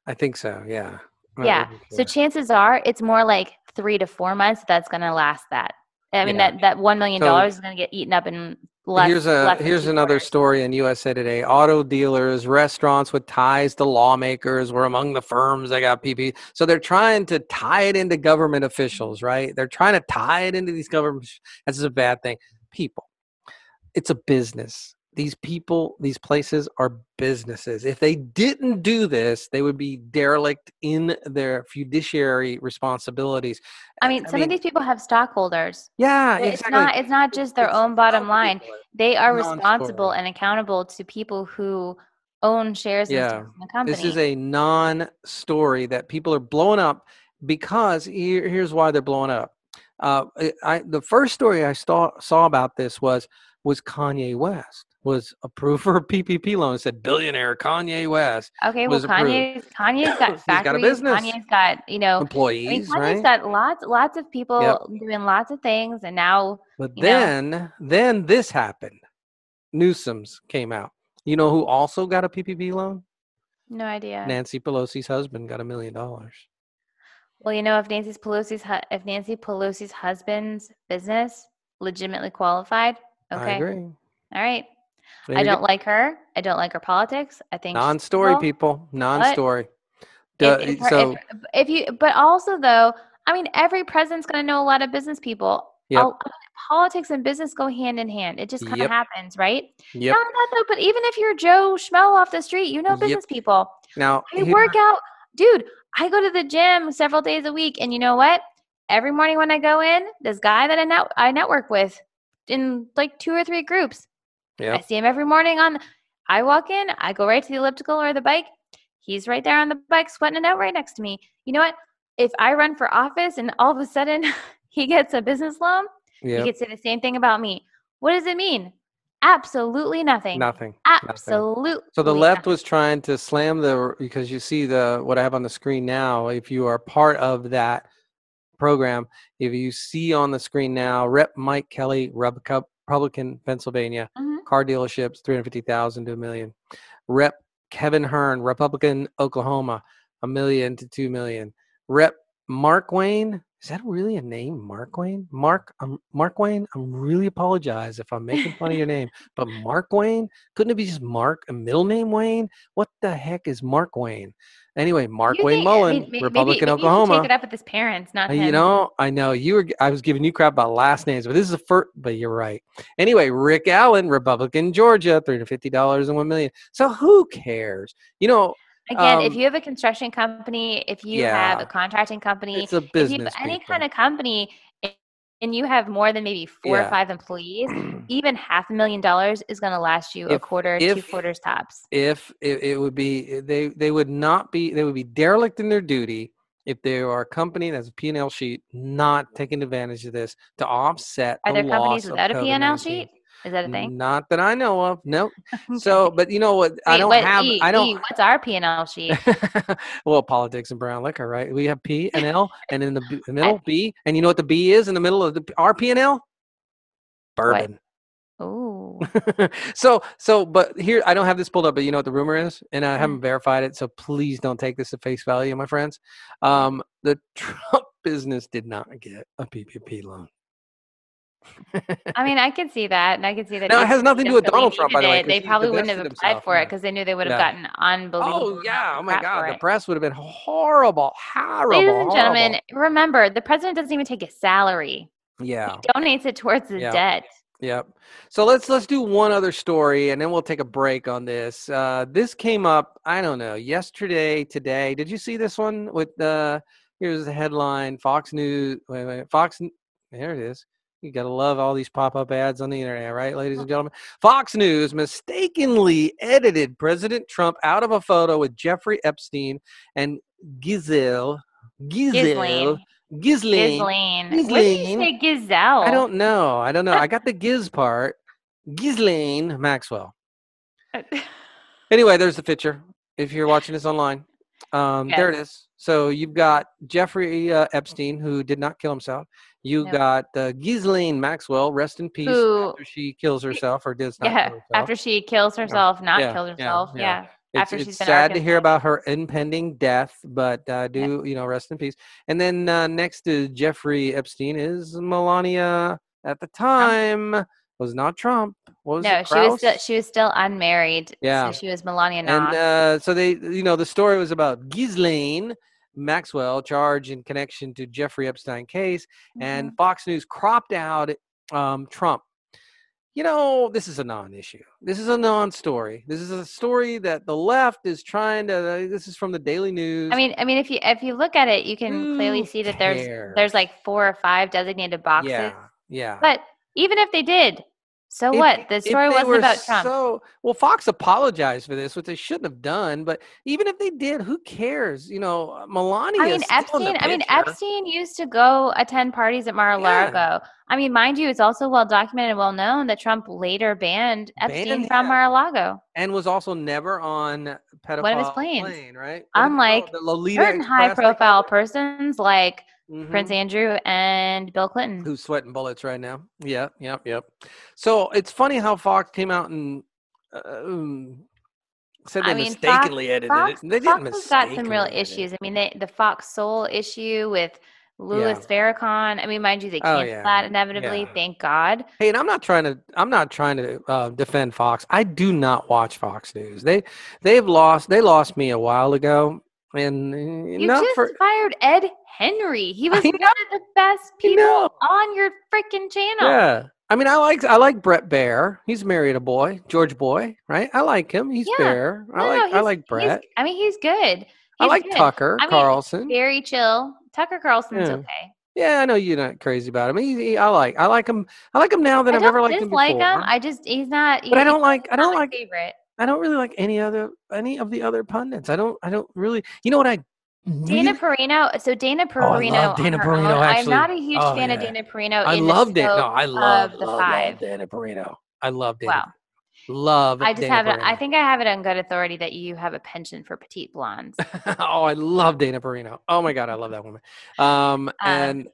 I think so. Yeah. Yeah. So chances are it's more like three to four months that's going to last that. I mean, yeah. that, that one million dollars so, is going to get eaten up in less. Here's, a, less here's another quarters. Story in U S A Today. Auto dealers, restaurants with ties to lawmakers were among the firms that got P P. So they're trying to tie it into government officials, right? They're trying to tie it into these government. That's a bad thing. People. It's a business. These people, these places are businesses. If they didn't do this, they would be derelict in their fiduciary responsibilities. I mean, I some mean, of these people have stockholders. Yeah, so exactly. It's not, it's not just their it's own bottom line. They are responsible and accountable to people who own shares yeah. in the company. This is a non-story that people are blowing up because here, here's why they're blowing up. Uh, I, the first story I saw, saw about this was, was Kanye West. Was approved for a P P P loan. It said billionaire Kanye West. Okay, well, Kanye's, Kanye's got factories. He's got a business. Kanye's got, you know, employees. I mean, Kanye's right? got lots, lots of people yep. doing lots of things, and now. But then, know. then this happened. Newsom's came out. You know who also got a P P P loan? No idea. Nancy Pelosi's husband got a million dollars. Well, you know, if Nancy Pelosi's hu- if Nancy Pelosi's husband's business legitimately qualified, okay, I agree. All right. There I don't go. like her. I don't like her politics. I think non-story people. people. Non-story. Duh, if, if, so, if, if you, but also though, I mean, every president's going to know a lot of business people. Yep. I'll, politics and business go hand in hand. It just kind of yep. happens, right? Yep. Not that though, but even if you're Joe Schmo off the street, you know business yep. people. Now I here, work out, dude. I go to the gym several days a week, and you know what? Every morning when I go in, this guy that I net, I network with in like two or three groups. Yep. I see him every morning on, I walk in, I go right to the elliptical or the bike. He's right there on the bike, sweating it out right next to me. You know what? If I run for office and all of a sudden he gets a business loan, yep. he could say the same thing about me. What does it mean? Absolutely nothing. Nothing. Absolutely. Nothing. So the left nothing. was trying to slam the, because you see the, what I have on the screen now, if you are part of that program, if you see on the screen now, Rep Mike Kelly, Republican, Pennsylvania, mm-hmm. car dealerships, three hundred fifty thousand to a million. Rep Kevin Hearn, Republican, Oklahoma, a million to two million. Rep Mark Wayne. Is that really a name, Mark Wayne? Mark, um, Mark Wayne, I'm really apologize if I'm making fun of your name, but Mark Wayne? Couldn't it be just Mark, a middle name Wayne? What the heck is Mark Wayne? Anyway, Mark you Wayne think, Mullen, I mean, Republican maybe, maybe Oklahoma. You take it up with his parents, not him. You know, I know you were. I was giving you crap about last names, but this is a first. But you're right. Anyway, Rick Allen, Republican Georgia, three hundred fifty dollars and one million. So who cares? You know. Again, um, if you have a construction company, if you yeah, have a contracting company, it's a business, if you have any people. kind of company, and you have more than maybe four yeah. or five employees, even half a million dollars is going to last you if, a quarter, if, two quarters tops. If it, it would be, they they would not be, they would be derelict in their duty if they are a company that has a P and L sheet not taking advantage of this to offset. Are there companies without a P and L sheet? Is that a thing? Not that I know of. No. Nope. So, but you know what? Wait, I don't what, have. E, I don't. E, what's our P and L sheet? Well, politics and brown liquor, right? We have P and L, and in the, B, the middle I, B. And you know what the B is in the middle of the our P and L? Bourbon. Oh. so, so, but here I don't have this pulled up, but you know what the rumor is, and I haven't verified it. So please don't take this at face value, my friends. Um, the Trump business did not get a P P P loan. I mean, I can see that, and I can see that. Now, it has nothing to do with Donald Trump, by the way. They probably wouldn't have applied for it because they knew they would have yeah. gotten unbelievable. Oh yeah! Oh my God! The press would have been horrible, horrible. Ladies and gentlemen, horrible. Remember, the president doesn't even take his salary. Yeah, he donates it towards the yeah. debt. Yep. So let's let's do one other story, and then we'll take a break on this. Uh, this came up, I don't know, yesterday, today. Did you see this one? With uh, here's the headline: Fox News. Wait, wait, Fox. There it is. You got to love all these pop-up ads on the internet, right, ladies and gentlemen? Fox News mistakenly edited President Trump out of a photo with Jeffrey Epstein and Giselle. Giselle. Ghislaine. Ghislaine. Ghislaine. What did you say, Giselle? I don't know. I don't know. I got the Giz part. Ghislaine Maxwell. Anyway, there's the picture if you're watching this online. Um, yes. There it is. So you've got Jeffrey uh, Epstein, who did not kill himself. You nope. got uh, Ghislaine Maxwell, rest in peace, Ooh. after she kills herself or does not yeah. kill herself. After she kills herself, yeah. not yeah. killed herself. Yeah. yeah. yeah. It's, after it's she's been sad to hear about her impending death, but uh, do, yeah. you know, rest in peace. And then uh, next to Jeffrey Epstein is Melania. At the time, Trump. was not Trump. What was no, it, she was still, she was still unmarried. Yeah. So she was Melania now. And uh, so they, you know, the story was about Ghislaine Maxwell charged in connection to Jeffrey Epstein case, mm-hmm. and Fox News cropped out um, Trump. You know, this is a non-issue. This is a non-story. This is a story that the left is trying to. Uh, this is from the Daily News. I mean, I mean, if you if you look at it, you can Who clearly see that there's cares? there's like four or five designated boxes. Yeah, yeah. But even if they did. So if, what? The story wasn't about Trump. So, well, Fox apologized for this, which they shouldn't have done. But even if they did, who cares? You know, Melania. I mean, Epstein. I mean, Epstein used to go attend parties at Mar-a-Lago. Yeah. I mean, mind you, it's also well documented and well known that Trump later banned Epstein banned from Mar-a-Lago, and was also never on pedophile one of his planes, plane, right? Unlike certain high-profile persons like. Mm-hmm. Prince Andrew and Bill Clinton. Who's sweating bullets right now. Yeah, yep, yep. So it's funny how Fox came out and uh, said they I mean, mistakenly Fox, edited Fox, it. They Fox didn't mistakenly. Fox got some real issues. I mean, they, the Fox Soul issue with Louis yeah. Farrakhan. I mean, mind you, they canceled oh, yeah. that inevitably. Yeah. Thank God. Hey, and I'm not trying to. I'm not trying to uh, defend Fox. I do not watch Fox News. They they've lost. They lost me a while ago. And you not just for, fired Ed Henry. He was one of the best people on your freaking channel. Yeah, I mean, I like I like Brett Baer. He's married a boy, George Boy, right? I like him. He's yeah. Baer. I no, like no, I like Brett. I mean, he's good. He's I like good. Tucker I mean, Carlson. Very chill. Tucker Carlson's yeah. okay. Yeah, I know you're not crazy about him. He, he, I like I like him. I like him now that I I've ever liked him before. Like him. I just he's not. But he, I don't like I don't like favorite. I don't really like any other any of the other pundits. I don't. I don't really. You know what I? Dana really, Perino. So Dana Perino. Oh, I love Dana Perino. Own, actually, I'm not a huge oh, fan yeah. of Dana Perino. I loved it. No, I love, love the Five. Love Dana Perino. I love Dana. Wow. Love. I just Dana have it. I think I have it on good authority that you have a penchant for petite blondes. Oh, I love Dana Perino. Oh my God, I love that woman. Um, um and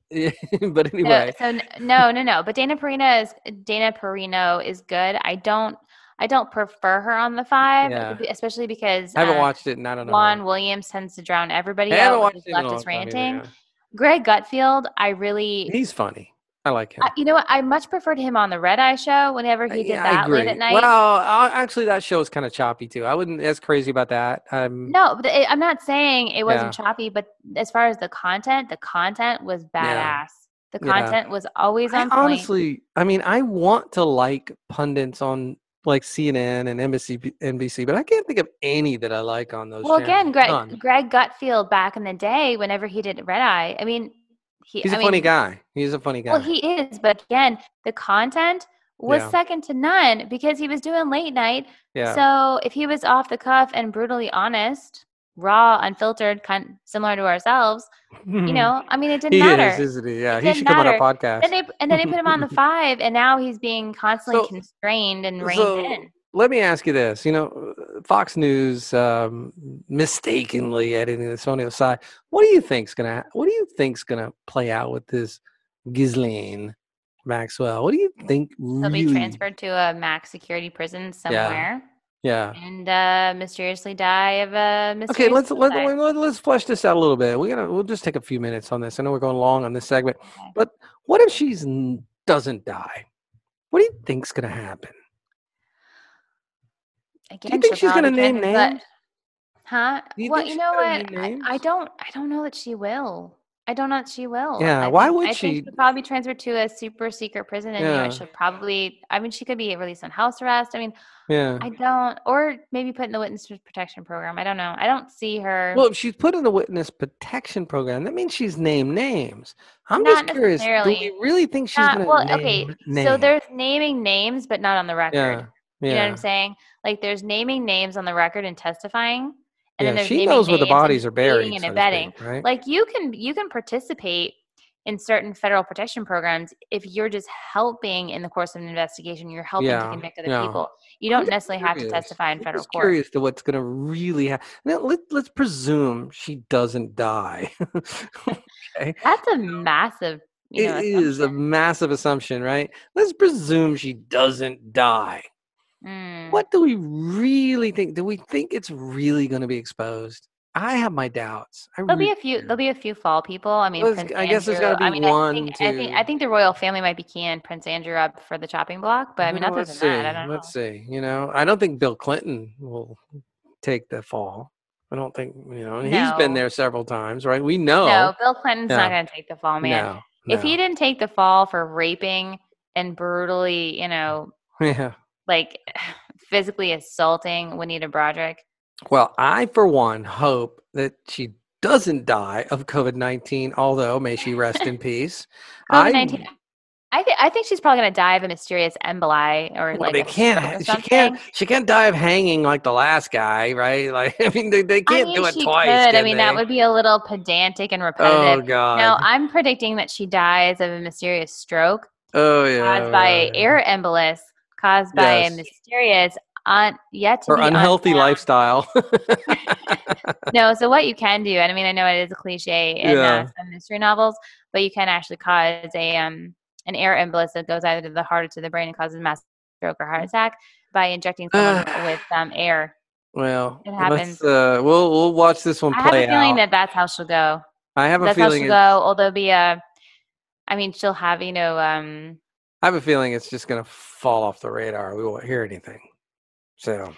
but anyway. No, so no, no, no. But Dana Perino is Dana Perino is good. I don't. I don't prefer her on the Five, yeah. especially because I haven't uh, watched it, and I don't know. Juan Williams tends to drown everybody I out with leftist ranting. Either, yeah. Greg Gutfeld, I really... He's funny. I like him. Uh, you know what? I much preferred him on the Red Eye Show whenever he did yeah, that late at night. Well, I'll, actually, that show is kind of choppy too. I wouldn't. That's crazy about that. Um, no, but it, I'm not saying it wasn't yeah. choppy. But as far as the content, the content was badass. Yeah. The content yeah. was always on I, point. Honestly, I mean, I want to like pundits on like C N N and N B C, N B C, but I can't think of any that I like on those. Well, channels. again, Greg None. Greg Gutfeld back in the day, whenever he did Red Eye, I mean. He, He's I a mean, funny guy. He's a funny guy. Well, he is. But again, the content was yeah. second to none because he was doing late night. Yeah. So if he was off the cuff and brutally honest, raw, unfiltered, kind of similar to ourselves, you know, I mean, it didn't he matter. Is, isn't he? Yeah, it he should matter. come on a podcast. And, they, and then they put him on the Five, and now he's being constantly so, constrained and reined so in. Let me ask you this. You know, Fox News um, mistakenly editing this on the side. What do you think's gonna what do you think's gonna play out with this Ghislaine Maxwell? What do you think really... They'll be transferred to a max security prison somewhere. Yeah. yeah. And uh, mysteriously die of a mystery. Okay, let's let, let, let's flesh this out a little bit. We gotta we'll just take a few minutes on this. I know we're going long on this segment. Okay. But what if she doesn't die? What do you think's gonna happen? Again, do you think she's going to name names? Huh? You well, you know what? I, I don't. I don't know that she will. I don't know that she will. Yeah. I why think, would I she? I think she'll probably be transferred to a super secret prison, and yeah. you know, she'll probably. I mean, she could be released on house arrest. I mean, yeah. I don't. Or maybe put in the witness protection program. I don't know. I don't see her. Well, if she's put in the witness protection program, that means she's named names. I'm not just curious. Do you really think she's going to well, name okay. names? So they're naming names, but not on the record. Yeah. Yeah. You know what I'm saying? Like, there's naming names on the record and testifying, and yeah, then there's she naming knows where the bodies are buried and abetting. So right? Like, you can you can participate in certain federal protection programs if you're just helping in the course of an investigation. You're helping yeah, to convict other yeah. people. You don't necessarily curious. have to testify in I'm federal court. I'm curious to what's going to really happen. Now, let, let's presume she doesn't die. Okay. That's a massive. You know, it assumption. is a massive assumption, right? Let's presume she doesn't die. Mm. What do we really think? Do we think it's really going to be exposed? I have my doubts. I there'll really be a few. Do. There'll be a few fall people. I mean, Prince I Andrew, guess there's got to be I mean, one. I think, I think I think the royal family might be keying Prince Andrew up for the chopping block. But I mean, well, other than see. that, I don't let's know. Let's see. You know, I don't think Bill Clinton will take the fall. I don't think you know. No. He's been there several times, right? We know. No, Bill Clinton's no. not going to take the fall, man. No. No. If he didn't take the fall for raping and brutally, you know, yeah. like physically assaulting Juanita Broderick. Well, I, for one, hope that she doesn't die of COVID nineteen, although may she rest in peace. COVID nineteen. I, I, th- I think she's probably going to die of a mysterious emboli. Or well, like they can't, or she, can't, she can't die of hanging like the last guy, right? Like, I mean, they, they can't I mean, do it she twice. Could. Can I mean, they? That would be a little pedantic and repetitive. Oh, God. Now, I'm predicting that she dies of a mysterious stroke oh, yeah, caused by yeah, yeah. air embolus. Caused by yes. a mysterious, un- yet to or be unhealthy unfound. lifestyle. No, so what you can do, and I mean, I know it is a cliche in yeah. uh, some mystery novels, but you can actually cause a um an air embolus that goes either to the heart or to the brain and causes massive stroke or heart attack by injecting someone with um air. Well, it happens. Uh, we'll we'll watch this one play out. I have a feeling out. that that's how she'll go. I have that's a feeling how she'll go. Although be a, I mean, she'll have you know um. I have a feeling it's just going to fall off the radar. We won't hear anything. So.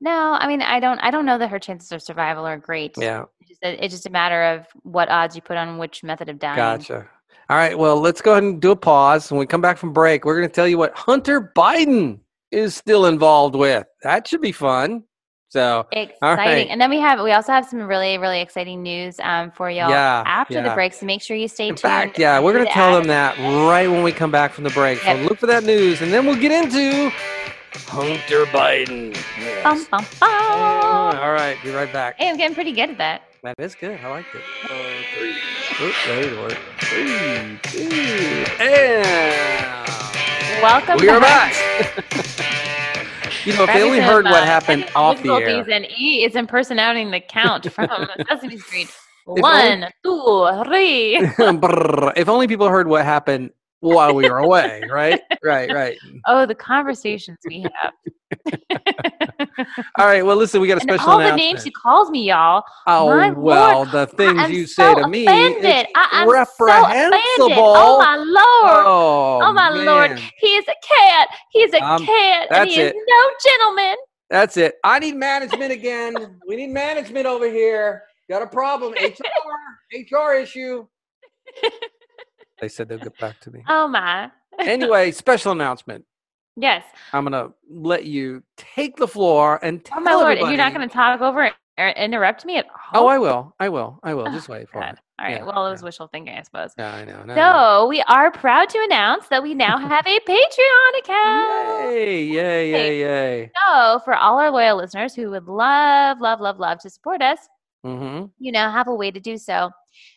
No, I mean, I don't, I don't know that her chances of survival are great. Yeah. It's just a, it's just a matter of what odds you put on which method of dying. Gotcha. All right. Well, let's go ahead and do a pause. When we come back from break, we're going to tell you what Hunter Biden is still involved with. That should be fun. So exciting. All right. And then we have, we also have some really, really exciting news um, for y'all yeah, after yeah. the break. So make sure you stay in tuned. Fact, yeah, we're going to tell them that right when we come back from the break. Yep. So look for that news and then we'll get into Hunter Biden. Yes. Bum, bum, bum. All right. Be right back. Hey, I'm getting pretty good at that. That is good. I like it. One, three. Oops, there you are. Three, two, and. Welcome we to are Hunt. Back. You know, if they only heard what happened off the air. And E is impersonating the count from Sesame Street. One, two, three. If only people heard what happened while we were away, right? Right, right. Oh, the conversations we have. All right. Well, listen, we got a special announcement. All the names she calls me, y'all. Oh, my well, Lord, the things I, you say so to me is I, reprehensible. So oh, my Lord. Oh, oh my man. Lord. He is a cat. He is a um, cat. And he it. is no gentleman. That's it. I need management again. We need management over here. Got a problem. H R. H R issue. They said they'll get back to me. Oh, my. Anyway, special announcement. Yes. I'm going to let you take the floor and tell everybody. Oh, my Lord. And you're not going to talk over and interrupt me at all? Oh, I will. I will. I will. Just wait for it. All right. Yeah, well, it was yeah. wishful thinking, I suppose. Yeah, I know. No, so no. we are proud to announce that we now have a Patreon account. Yay, yay, yay, yay. So for all our loyal listeners who would love, love, love, love to support us, mm-hmm. you now have a way to do so.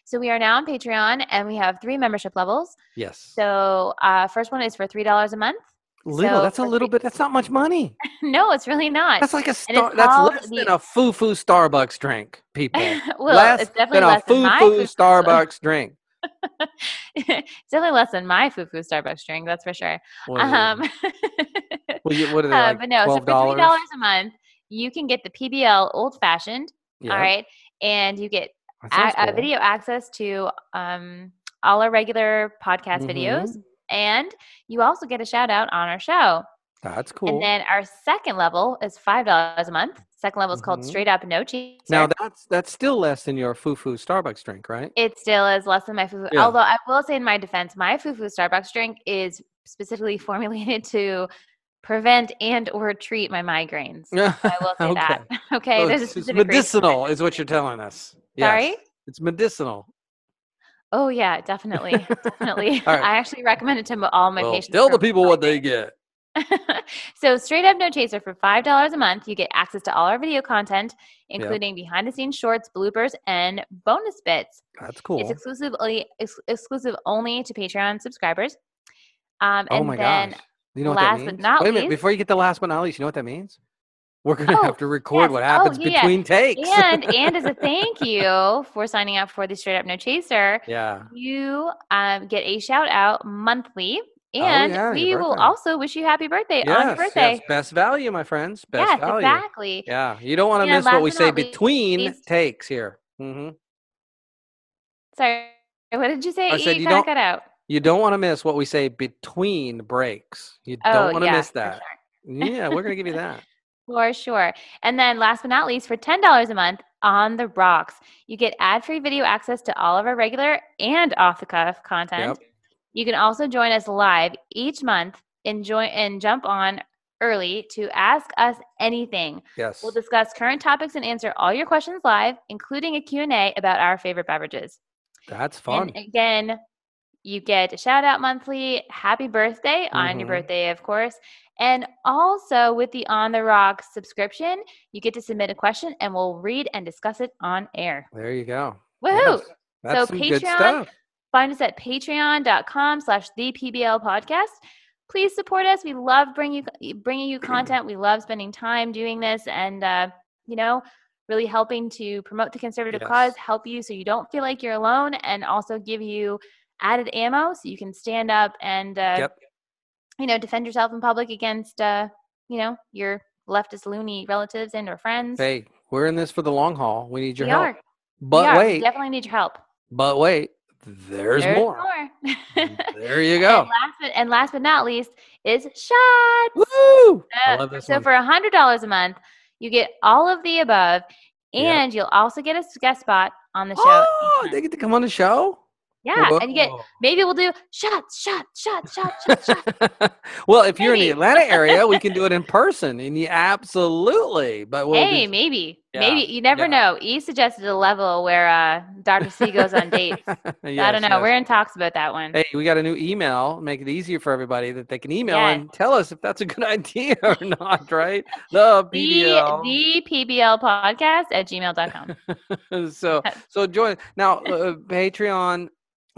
So we are now on Patreon, and we have three membership levels. Yes. So uh, first one is for three dollars a month. Little. So that's a little bit. That's not much money. No, it's really not. That's like a star. That's less the, than a foo-foo Starbucks drink, people. Well, less it's definitely than less a than a foo-foo Starbucks drink. It's definitely less than my foo-foo Starbucks drink. That's for sure. What um, well, you, what are they like? Uh, but no, twelve dollars? So for three dollars a month, you can get the P B L Old Fashioned. Yep. All right, and you get a, a cool. video access to um, all our regular podcast mm-hmm. videos. And you also get a shout out on our show. That's cool. And then our second level is five dollars a month. Second level is mm-hmm. called Straight Up No Cheese. Now that's that's still less than your foo-foo Starbucks drink, right? It still is less than my foo-foo. Yeah. Although I will say in my defense, my foo-foo Starbucks drink is specifically formulated to prevent and or treat my migraines. So I will say okay. that. Okay. So There's it's medicinal reason. Is what you're telling us. Yes. Sorry? It's medicinal. Oh, yeah, definitely. Definitely. Right. I actually recommend it to all my well, patients. Tell the people what they get. So Straight Up No Chaser for five dollars a month, you get access to all our video content, including yeah. behind-the-scenes shorts, bloopers, and bonus bits. That's cool. It's exclusively ex- exclusive only to Patreon subscribers. Um, and oh, my then gosh. You know what last that means? But not Wait a minute. Least, before you get to last but not least, you know what that means? We're going to oh, have to record yes. what happens oh, yeah, between yeah. takes. And and as a thank you for signing up for the Straight Up No Chaser, yeah. you um, get a shout out monthly. And oh, yeah, we will also wish you happy birthday yes, on your birthday. Yes, best value, my friends. Best yes, value. Exactly. Yeah, you don't want to miss what we say between least, takes here. Mm-hmm. Sorry, what did you say? I said you, you don't, cut out. You don't want to miss what we say between breaks. You oh, don't want to yeah, miss that. Sure. Yeah, we're going to give you that. For sure. And then last but not least, for ten dollars a month on the rocks, you get ad-free video access to all of our regular and off-the-cuff content. Yep. You can also join us live each month and, join, and jump on early to ask us anything. Yes. We'll discuss current topics and answer all your questions live, including a Q and A about our favorite beverages. That's fun. And again, you get a shout-out monthly, happy birthday mm-hmm. on your birthday, of course. And also with the On the Rocks subscription, you get to submit a question and we'll read and discuss it on air. There you go. Woohoo. Yes, that's so some Patreon, good stuff. Find us at patreon.com slash the PBL podcast. Please support us. We love bringing you, bringing you content. We love spending time doing this and, uh, you know, really helping to promote the conservative yes. cause, help you so you don't feel like you're alone, and also give you added ammo so you can stand up and uh, yep. you know, defend yourself in public against, uh, you know, your leftist loony relatives and or friends. Hey, we're in this for the long haul. We need your we help. Are. But we are. wait. We definitely need your help. But wait, there's, there's more. more. There you go. And last, but, and last but not least is shots. Woo! I love this So one. For one hundred dollars a month, you get all of the above, and yep. you'll also get a guest spot on the show. Oh, they get to come on the show? Yeah, Whoa. and you get, maybe we'll do shots, shots, shots, shots, shots, shots. Well, if maybe. you're in the Atlanta area, we can do it in person, and you absolutely. But we'll hey, do, maybe, yeah, maybe you never yeah. know. E suggested a level where uh, Doctor C goes on dates. yes, I don't know. Yes. We're in talks about that one. Hey, we got a new email. Make it easier for everybody that they can email yes. and tell us if that's a good idea or not. Right? The P B L, the, the P B L podcast at gmail dot com. so, so join now uh, Patreon.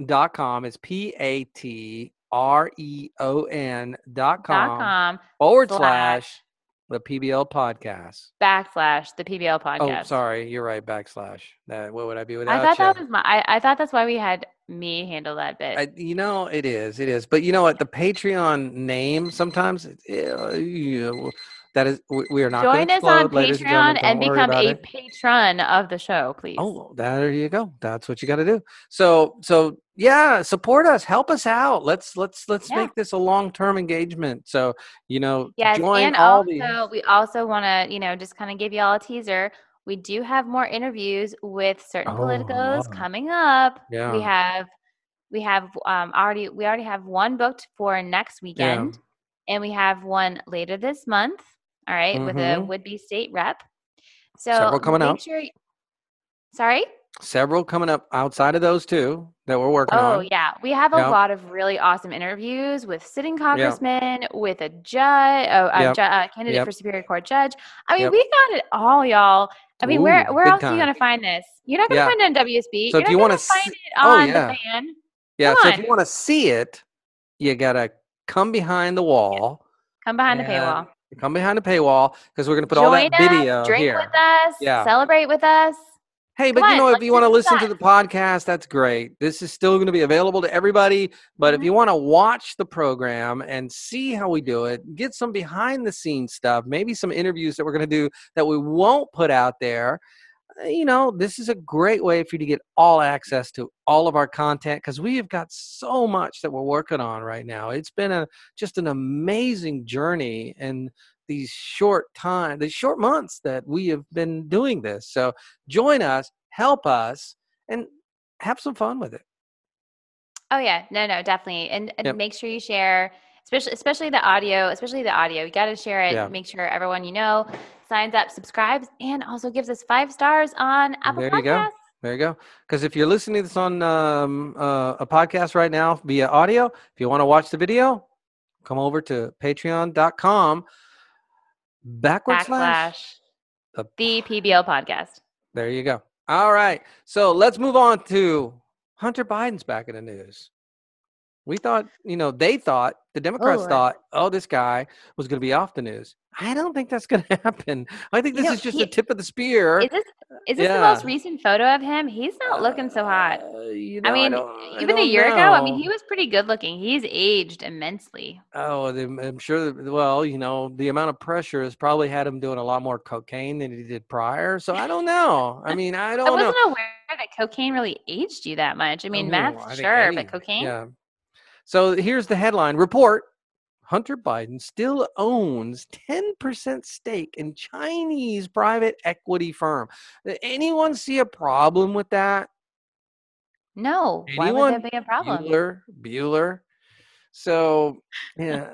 Dot com is P A T R E O N dot com forward slash the P B L podcast backslash the P B L podcast. Oh, sorry, you're right. Backslash that. What would I be without? I thought you? that was my. I, I thought that's why we had me handle that bit. I, you know, it is. It is. But you know what? The Patreon name sometimes. It, it, it, That is, we are not going to explode. Join us on Patreon and become a it. patron of the show, please. Oh, there you go. That's what you got to do. So, so yeah, support us, help us out. Let's let's let's yeah. make this a long-term engagement. So, you know, yes, join and all also, these. We also want to, you know, just kind of give you all a teaser. We do have more interviews with certain oh, politicos wow. coming up. Yeah. We have we have um, already we already have one booked for next weekend. Yeah. And we have one later this month, all right, mm-hmm. with a would-be state rep. So Several coming up. Sure you- Sorry? Several coming up outside of those two that we're working oh, on. Oh, yeah. We have a yep. lot of really awesome interviews with sitting congressmen, yep. with a judge, a, a, yep. ju- a candidate yep. for Superior Court judge. I mean, yep. we got it all, y'all. I mean, Ooh, where where else time. are you going to find this? You're not going to yeah. find it on W S B. So You're if not you want to find s- it on oh, yeah. the fan. Yeah, Come so on. if you want to see it, you got to – Come behind the wall. Come behind the paywall. Come behind the paywall because we're going to put Join all that us, video drink here. Drink with us. Yeah. Celebrate with us. Hey, Come but on, you know, if you want to listen to the podcast, that's great. This is still going to be available to everybody. But mm-hmm. if you want to watch the program and see how we do it, get some behind the scenes stuff, maybe some interviews that we're going to do that we won't put out there. You know, this is a great way for you to get all access to all of our content because we have got so much that we're working on right now. It's been a just an amazing journey in these short time, the short months that we have been doing this. So join us, help us, and have some fun with it. Oh yeah, no, no, definitely, and, and yep. make sure you share, especially especially the audio, especially the audio. You got to share it. Yeah. Make sure everyone you know. Signs up, subscribes, and also gives us five stars on Apple Podcasts. There you go. There you go. Because if you're listening to this on um, uh, a podcast right now via audio, if you want to watch the video, come over to patreon dot com backward slash the, the P B L podcast. There you go. All right. So let's move on to Hunter Biden's back in the news. We thought, you know, they thought, the Democrats oh, thought, oh, this guy was going to be off the news. I don't think that's going to happen. I think this you know, is just he, the tip of the spear. Is this, is this yeah. the most recent photo of him? He's not looking so hot. Uh, you know, I mean, I even I a year know. ago, I mean, he was pretty good looking. He's aged immensely. Oh, I'm sure. Well, you know, the amount of pressure has probably had him doing a lot more cocaine than he did prior. So I don't know. I mean, I don't know. I wasn't know. aware that cocaine really aged you that much. I mean, oh, meth, I sure, but cocaine? Yeah. So here's the headline report. Hunter Biden still owns ten percent stake in Chinese private equity firm. Did anyone see a problem with that? No. Anyone? Why would that be a problem? Bueller. Bueller. So, yeah.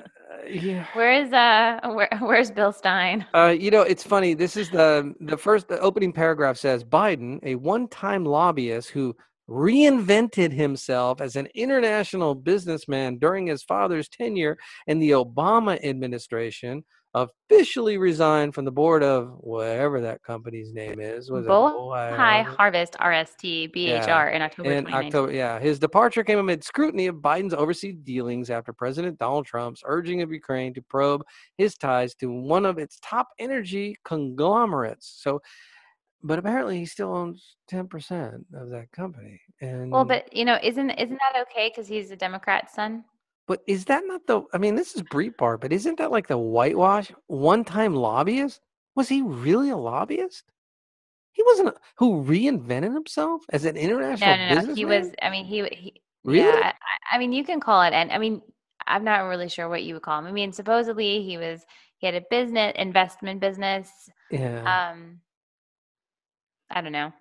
yeah. Where is uh? Where, where's Bill Stein? Uh, you know, it's funny. This is the the first. The opening paragraph says Biden, a one-time lobbyist who reinvented himself as an international businessman during his father's tenure in the Obama administration, officially resigned from the board of whatever that company's name is. Was Bullhigh Harvest, R S T, B H R, yeah. in October in October, yeah. His departure came amid scrutiny of Biden's overseas dealings after President Donald Trump's urging of Ukraine to probe his ties to one of its top energy conglomerates. So But apparently he still owns ten percent of that company. And well, but, you know, isn't isn't that okay because he's a Democrat's son? But is that not the – I mean, this is Breitbart, but isn't that like the whitewash one-time lobbyist? Was he really a lobbyist? He wasn't – who reinvented himself as an international businessman? No, no, no. Businessman? He was – I mean, he, he – Really? Yeah, I, I mean, you can call it – and I mean, I'm not really sure what you would call him. I mean, supposedly he was – he had a business – investment business. Yeah. Um. I don't know.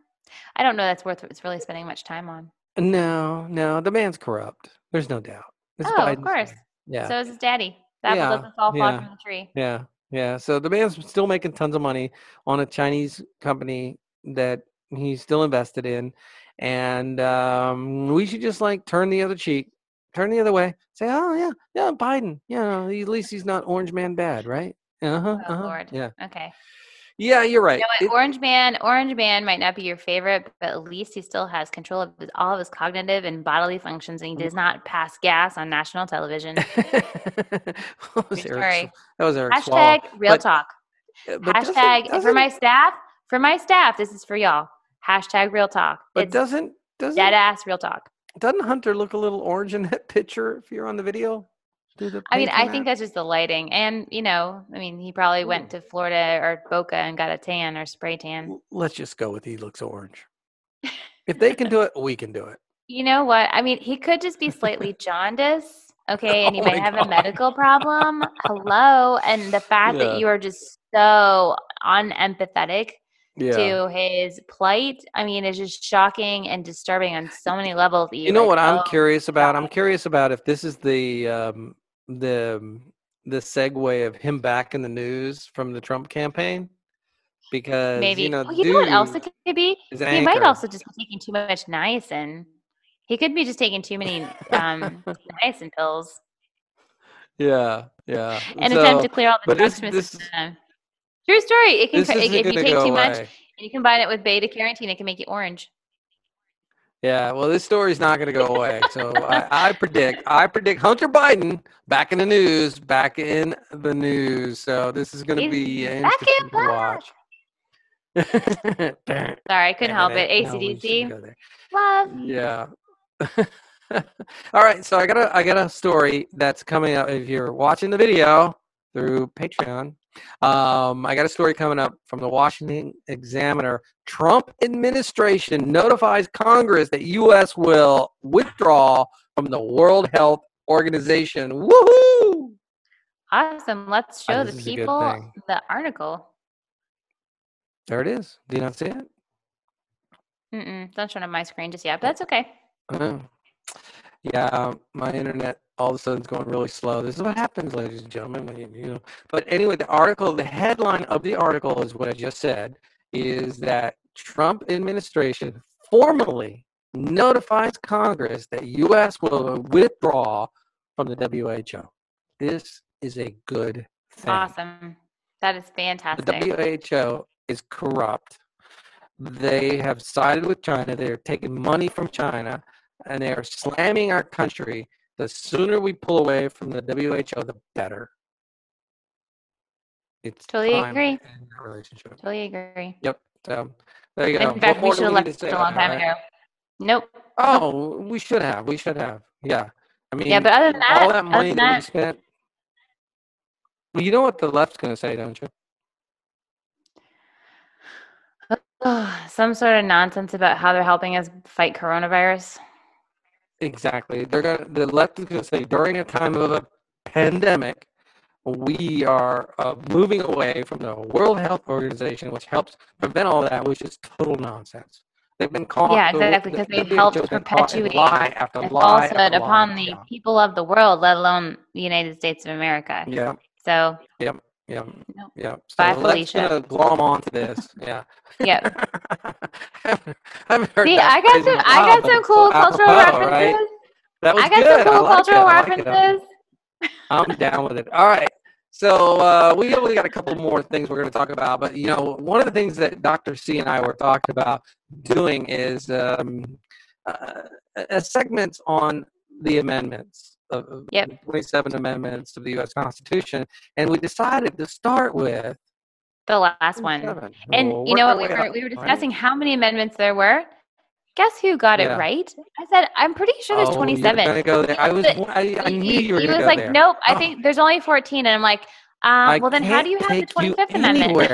I don't know that's worth it's really spending much time on. No, no. The man's corrupt. There's no doubt. It's oh, Biden's of course. Man. Yeah. So is his daddy. That yeah. doesn't all fall yeah. from the tree. Yeah. Yeah. So the man's still making tons of money on a Chinese company that he's still invested in. And um, we should just like turn the other cheek, turn the other way. Say, oh, yeah, yeah, Biden. Yeah, at least he's not Orange Man bad, right? Uh-huh. Oh, uh-huh. Lord. Yeah. Okay. Yeah, you're right. You know what? Orange Man, Orange Man might not be your favorite, but at least he still has control of his, all of his cognitive and bodily functions, and he does not pass gas on national television. What was Eric, that was Eric. Hashtag Swallow. Real but, talk. But Hashtag doesn't, doesn't, for my staff. For my staff, this is for y'all. Hashtag real talk. But it's doesn't doesn't dead ass real talk. Doesn't Hunter look a little orange in that picture if you're on the video? through the I mean, I think that's just the lighting. And, you know, I mean, he probably went to Florida or Boca and got a tan or spray tan. Let's just go with he looks orange. If they can do it, we can do it. You know what? I mean, he could just be slightly jaundiced. Okay, and you oh might have God. a medical problem. Hello. And the fact yeah. that you are just so unempathetic yeah. to his plight, I mean, it's just shocking and disturbing on so many levels. You, you know like, what I'm oh, curious about? God. I'm curious about if this is the um, the the segue of him back in the news from the Trump campaign. Because, Maybe. you know, oh, you dude know what else it could be? He anchor. might also just be taking too much niacin. He could be just taking too many um, niacin pills. Yeah, yeah. An so, attempt to clear all the toxins. True story. It can. It, if you take too away. much and you combine it with beta carotene, it can make you orange. Yeah. Well, this story's not going to go away. So I, I predict. I predict Hunter Biden back in the news. Back in the news. So this is going to be interesting to watch. Sorry, I couldn't help it. it. A C D C. No, Love. Yeah. All right, so I got a I got a story that's coming up. If you're watching the video through Patreon, um, I got a story coming up from the Washington Examiner. Trump administration notifies Congress that U S will withdraw from the World Health Organization. Woohoo! Awesome. Let's show oh, the people the article. There it is. Do you not see it? Mm-mm. It's not showing on my screen just yet, but that's okay. Uh, yeah, my internet all of a sudden is going really slow. This is what happens, ladies and gentlemen. When you, you know. But anyway, the article, the headline of the article is what I just said, is that Trump administration formally notifies Congress that U S will withdraw from the W H O. This is a good thing. Awesome. That is fantastic. The W H O is corrupt. They have sided with China. They're taking money from China, and they are slamming our country. The sooner we pull away from the W H O, the better. It's totally agree. Totally agree. Yep. So there you go. In fact, we should have left it a long time ago. Nope. Oh, we should have. We should have. Yeah. I mean, yeah, but other than that, all that money that we spent. You know what the left's going to say, don't you? Oh, some sort of nonsense about how they're helping us fight coronavirus. Exactly. They're gonna, the left is going to say during a time of a pandemic, we are uh, moving away from the World Health Organization, which helps prevent all that, which is total nonsense. They've been caught. Yeah, exactly, because the, they've the helped perpetuate lie after and lie falsehood after upon lie. the yeah. people of the world, let alone the United States of America. Yeah. So. Yep. Yeah, nope. yeah. So Bye, Felicia. Let's gonna glom onto this. Yeah. Yeah. I've heard See, I got some. I got some cool cultural references. Right? That was I got good. some cool like cultural like references. It. I'm down with it. All right. So uh, we only got a couple more things we're going to talk about, but you know, one of the things that Doctor C and I were talking about doing is um, uh, a segment on the amendments. Of yep. twenty-seven amendments of the U S Constitution, and we decided to start with the last one. And well, you know what? We were up, we were discussing right? how many amendments there were. Guess who got yeah. it right? I said, I'm pretty sure there's twenty-seven. Oh, gonna go there. I was. I, I knew you were going to go there. He was like, nope. I think there's only fourteen, and I'm like, um, well, then how do you have the twenty-fifth amendment?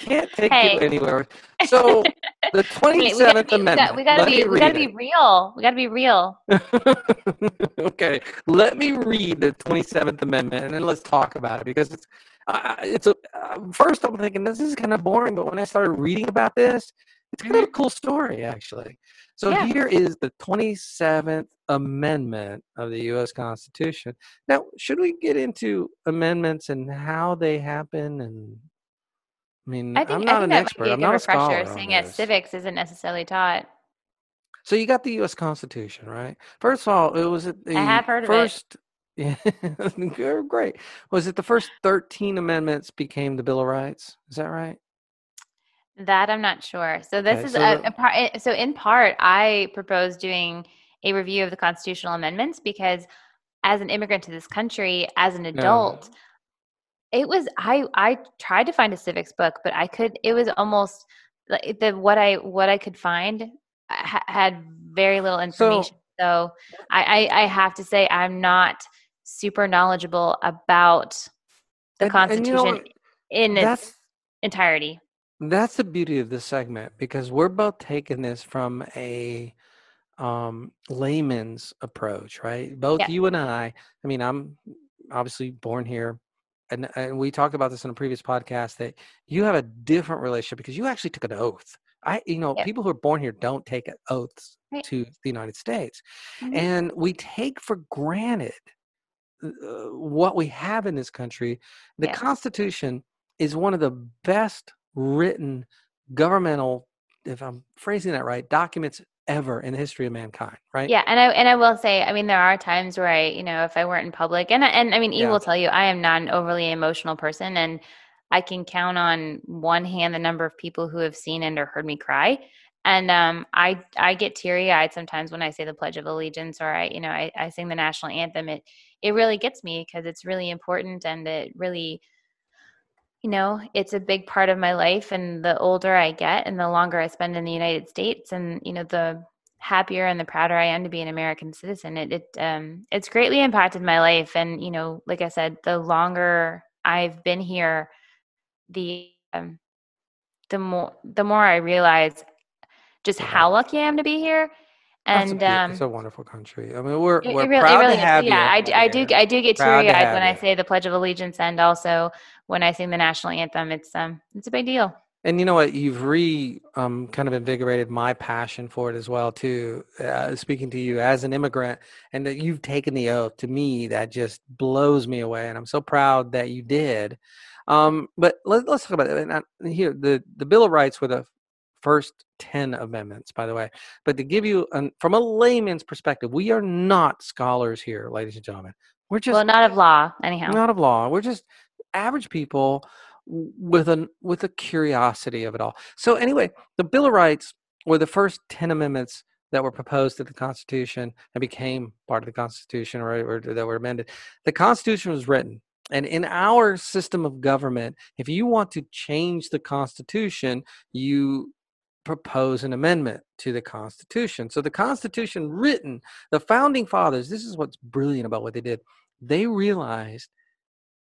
Can't take hey. you anywhere. So the twenty-seventh okay, amendment. We gotta be. We gotta be, we gotta be real. We gotta be real. Okay, let me read the twenty-seventh amendment, and then let's talk about it because it's. Uh, it's a, uh, first, I'm thinking this is kind of boring, but when I started reading about this, it's kind of a cool story, actually. So yeah. here is the twenty-seventh Amendment of the U S Constitution. Now, should we get into amendments and how they happen? And I mean, I think, I'm not I think an expert. I'm not a scholar. Seeing as civics isn't necessarily taught. So you got the U S Constitution, right? First of all, it was at the I have heard first. Of it. Yeah, great. Was it the first thirteen amendments became the Bill of Rights? Is that right? That I'm not sure. So this okay, is so, a, a part, so in part, I propose doing a review of the constitutional amendments because as an immigrant to this country, as an adult, no. it was, I, I tried to find a civics book, but I could, it was almost like the, what I, what I could find ha- had very little information. So So I, I, I have to say I'm not super knowledgeable about the and, Constitution and you know, in its entirety. That's the beauty of this segment, because we're both taking this from a um, layman's approach, right? Both yeah. you and I, I mean, I'm obviously born here. And, and we talked about this in a previous podcast that you have a different relationship because you actually took an oath. I, you know, yeah. people who are born here don't take oaths right. to the United States. Mm-hmm. And we take for granted uh, what we have in this country. The yeah. Constitution is one of the best written governmental, if I'm phrasing that right, documents ever in the history of mankind, right? Yeah, and I and I will say, I mean, there are times where I, you know, if I weren't in public, and I, and I mean, E yeah. will tell you, I am not an overly emotional person, and I can count on one hand the number of people who have seen and or heard me cry, and um, I I get teary eyed sometimes when I say the Pledge of Allegiance or I, you know, I, I sing the national anthem. It it really gets me because it's really important and it really. You know, it's a big part of my life, and the older I get and the longer I spend in the United States and, you know, the happier and the prouder I am to be an American citizen, it, it um, it's greatly impacted my life. And, you know, like I said, the longer I've been here, the, um, the more, the more I realize just yeah. how lucky I am to be here. And a, um, it's a wonderful country. I mean, we're, it, we're it really, proud really to have yeah, you. Yeah, I, I do. I do get teary eyed when you. I say the Pledge of Allegiance, and also when I sing the national anthem. It's um, it's a big deal. And you know what? You've re um, kind of invigorated my passion for it as well, too. Uh, speaking to you as an immigrant, and that you've taken the oath, to me, that just blows me away, and I'm so proud that you did. Um, but let, let's talk about it. And I, here, the the Bill of Rights with a first ten amendments, by the way. But to give you, an, from a layman's perspective, we are not scholars here, ladies and gentlemen. We're just well, not of law, anyhow. Not of law. We're just average people with an with a curiosity of it all. So anyway, the Bill of Rights were the first ten amendments that were proposed to the Constitution and became part of the Constitution, or, or that were amended. The Constitution was written. And in our system of government, if you want to change the Constitution, you propose an amendment to the Constitution. So the Constitution written, the founding fathers, this is what's brilliant about what they did. They realized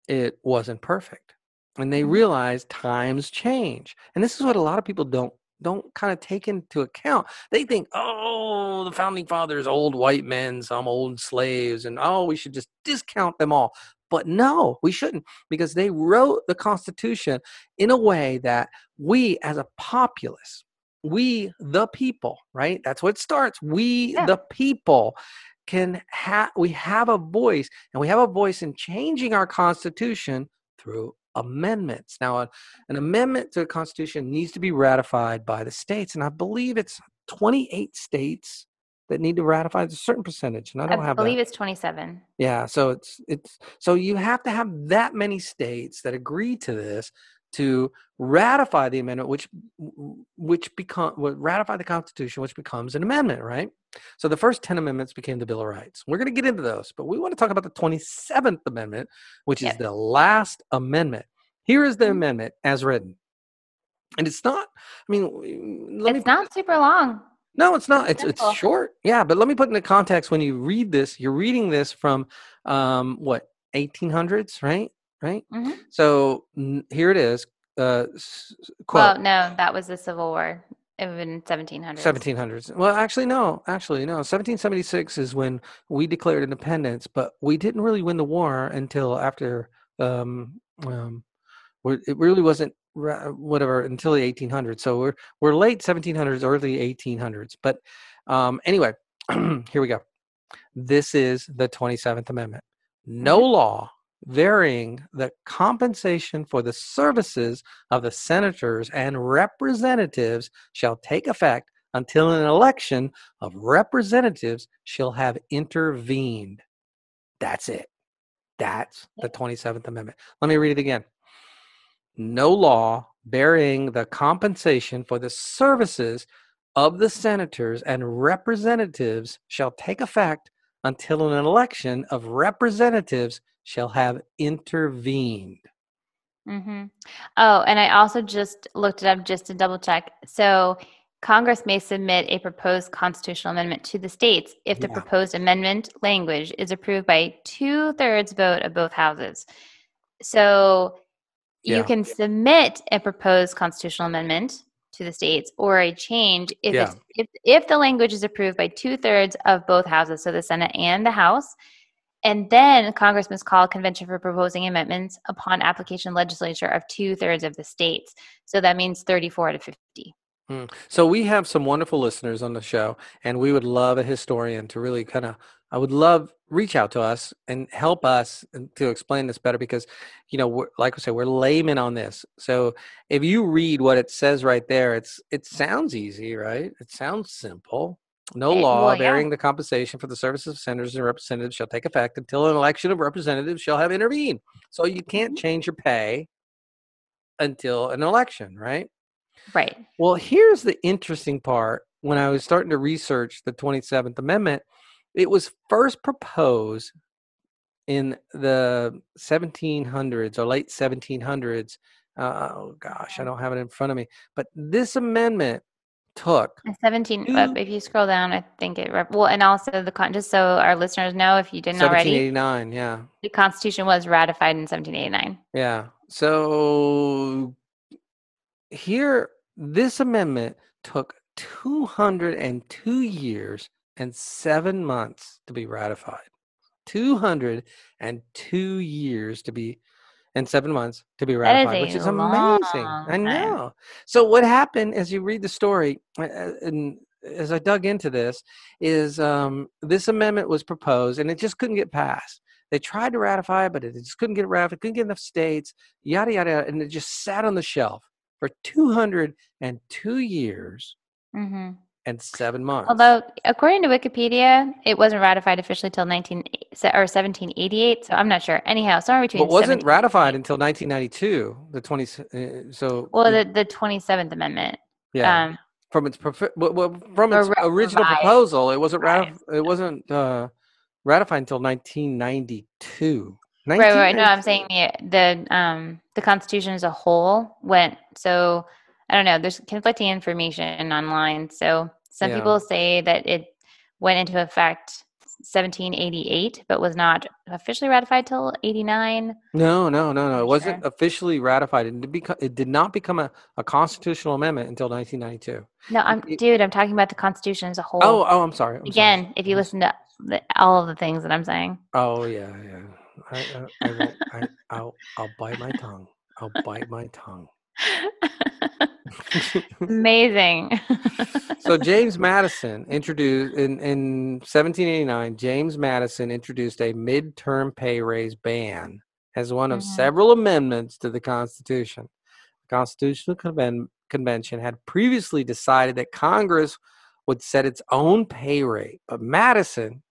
it wasn't perfect. And they realized times change. And this is what a lot of people don't don't kind of take into account. They think, oh, the founding fathers, old white men, some old slaves, and oh, we should just discount them all. But no, we shouldn't, because they wrote the Constitution in a way that we as a populace, we, the people, right? That's what it starts. We, yeah. the people, can have, we have a voice, and we have a voice in changing our Constitution through amendments. Now, an, an amendment to the Constitution needs to be ratified by the states. And I believe it's twenty-eight states that need to ratify a certain percentage. And I don't I have I believe that. It's twenty-seven. Yeah. So it's, it's, so you have to have that many states that agree to this to ratify the amendment, which which become ratify the Constitution, which becomes an amendment, right? So the first ten amendments became the Bill of Rights. We're going to get into those, but we want to talk about the twenty-seventh Amendment, which yes. is the last amendment. Here is the mm-hmm. amendment as written, and it's not. I mean, let it's me, not super long. No, it's not. It's it's, it's short. Yeah, but let me put into context. When you read this, you're reading this from um, what eighteen hundreds, right? Right? Mm-hmm. So n- here it is. Uh, s- quote. Well, no, that was the Civil War. It was in seventeen hundreds. seventeen hundreds. Well, actually, no. Actually, no. seventeen seventy-six is when we declared independence, but we didn't really win the war until after um, um, it really wasn't ra- whatever until the eighteen hundreds. So we're we're late seventeen hundreds, early eighteen hundreds. But um, anyway, here we go. This is the twenty-seventh Amendment. No mm-hmm. law varying the compensation for the services of the senators and representatives shall take effect until an election of representatives shall have intervened. That's it. That's the twenty-seventh Amendment. Let me read it again. No law varying the compensation for the services of the senators and representatives shall take effect until an election of representatives shall have intervened. Mm-hmm. Oh, and I also just looked it up just to double check. So Congress may submit a proposed constitutional amendment to the states if the yeah. proposed amendment language is approved by two-thirds vote of both houses. So yeah. you can submit a proposed constitutional amendment to the states or a change if, yeah. if if the language is approved by two-thirds of both houses, so the Senate and the House, and then Congress must call a convention for proposing amendments upon application legislature of two-thirds of the states. So that means thirty-four to fifty. Mm. So we have some wonderful listeners on the show, and we would love a historian to really kind of, I would love, reach out to us and help us to explain this better because, you know, we're, like I said, we're laymen on this. So if you read what it says right there, it's it sounds easy, right? It sounds simple. No law well, yeah. varying the compensation for the services of senators and representatives shall take effect until an election of representatives shall have intervened. So you can't change your pay until an election, right? Right. Well, here's the interesting part. When I was starting to research the twenty-seventh Amendment, it was first proposed in the seventeen hundreds or late seventeen hundreds. Uh, oh, gosh, I don't have it in front of me. But this amendment took seventeen. Two, if you scroll down, I think it well, and also the just so our listeners know, if you didn't seventeen eighty-nine, already, seventeen eighty-nine. Yeah, the Constitution was ratified in seventeen eighty-nine. Yeah. So here, this amendment took two hundred two years and seven months to be ratified. two hundred two years to be and seven months to be ratified, is which is amazing. I know. So what happened as you read the story, and as I dug into this, is um, this amendment was proposed, and it just couldn't get passed. They tried to ratify it, but it just couldn't get ratified, couldn't get enough states, yada, yada, yada, and it just sat on the shelf for two hundred two years mm-hmm. and seven months. Although, according to Wikipedia, it wasn't ratified officially till nineteen or seventeen eighty-eight. So I'm not sure. Anyhow, somewhere between. But it wasn't ratified until nineteen ninety-two. The twenty. Uh, so. Well, the the twenty-seventh Amendment. Yeah. Um, from its well, from its original revised, proposal, it wasn't ratif- It wasn't uh, ratified until nineteen ninety-two. Right, right. No, I'm saying the the um the Constitution as a whole went so. I don't know. There's conflicting information online. So some yeah. people say that it went into effect seventeen eighty-eight, but was not officially ratified till eighty-nine. No, no, no, no. It wasn't sure. officially ratified. It did, beco- it did not become a, a constitutional amendment until nineteen ninety-two. No, I'm, it, dude, I'm talking about the Constitution as a whole. Oh, oh, I'm sorry. I'm Again, sorry. if you listen to the, all of the things that I'm saying. Oh, yeah, yeah. I, I, I will, I, I'll, I'll bite my tongue. I'll bite my tongue. Amazing. So James Madison introduced in, in seventeen eighty-nine, James Madison introduced a midterm pay raise ban as one of mm-hmm. several amendments to the Constitution. The Constitutional Conven- Convention had previously decided that Congress would set its own pay rate, but Madison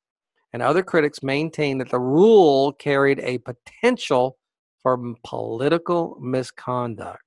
and other critics maintained that the rule carried a potential for political misconduct.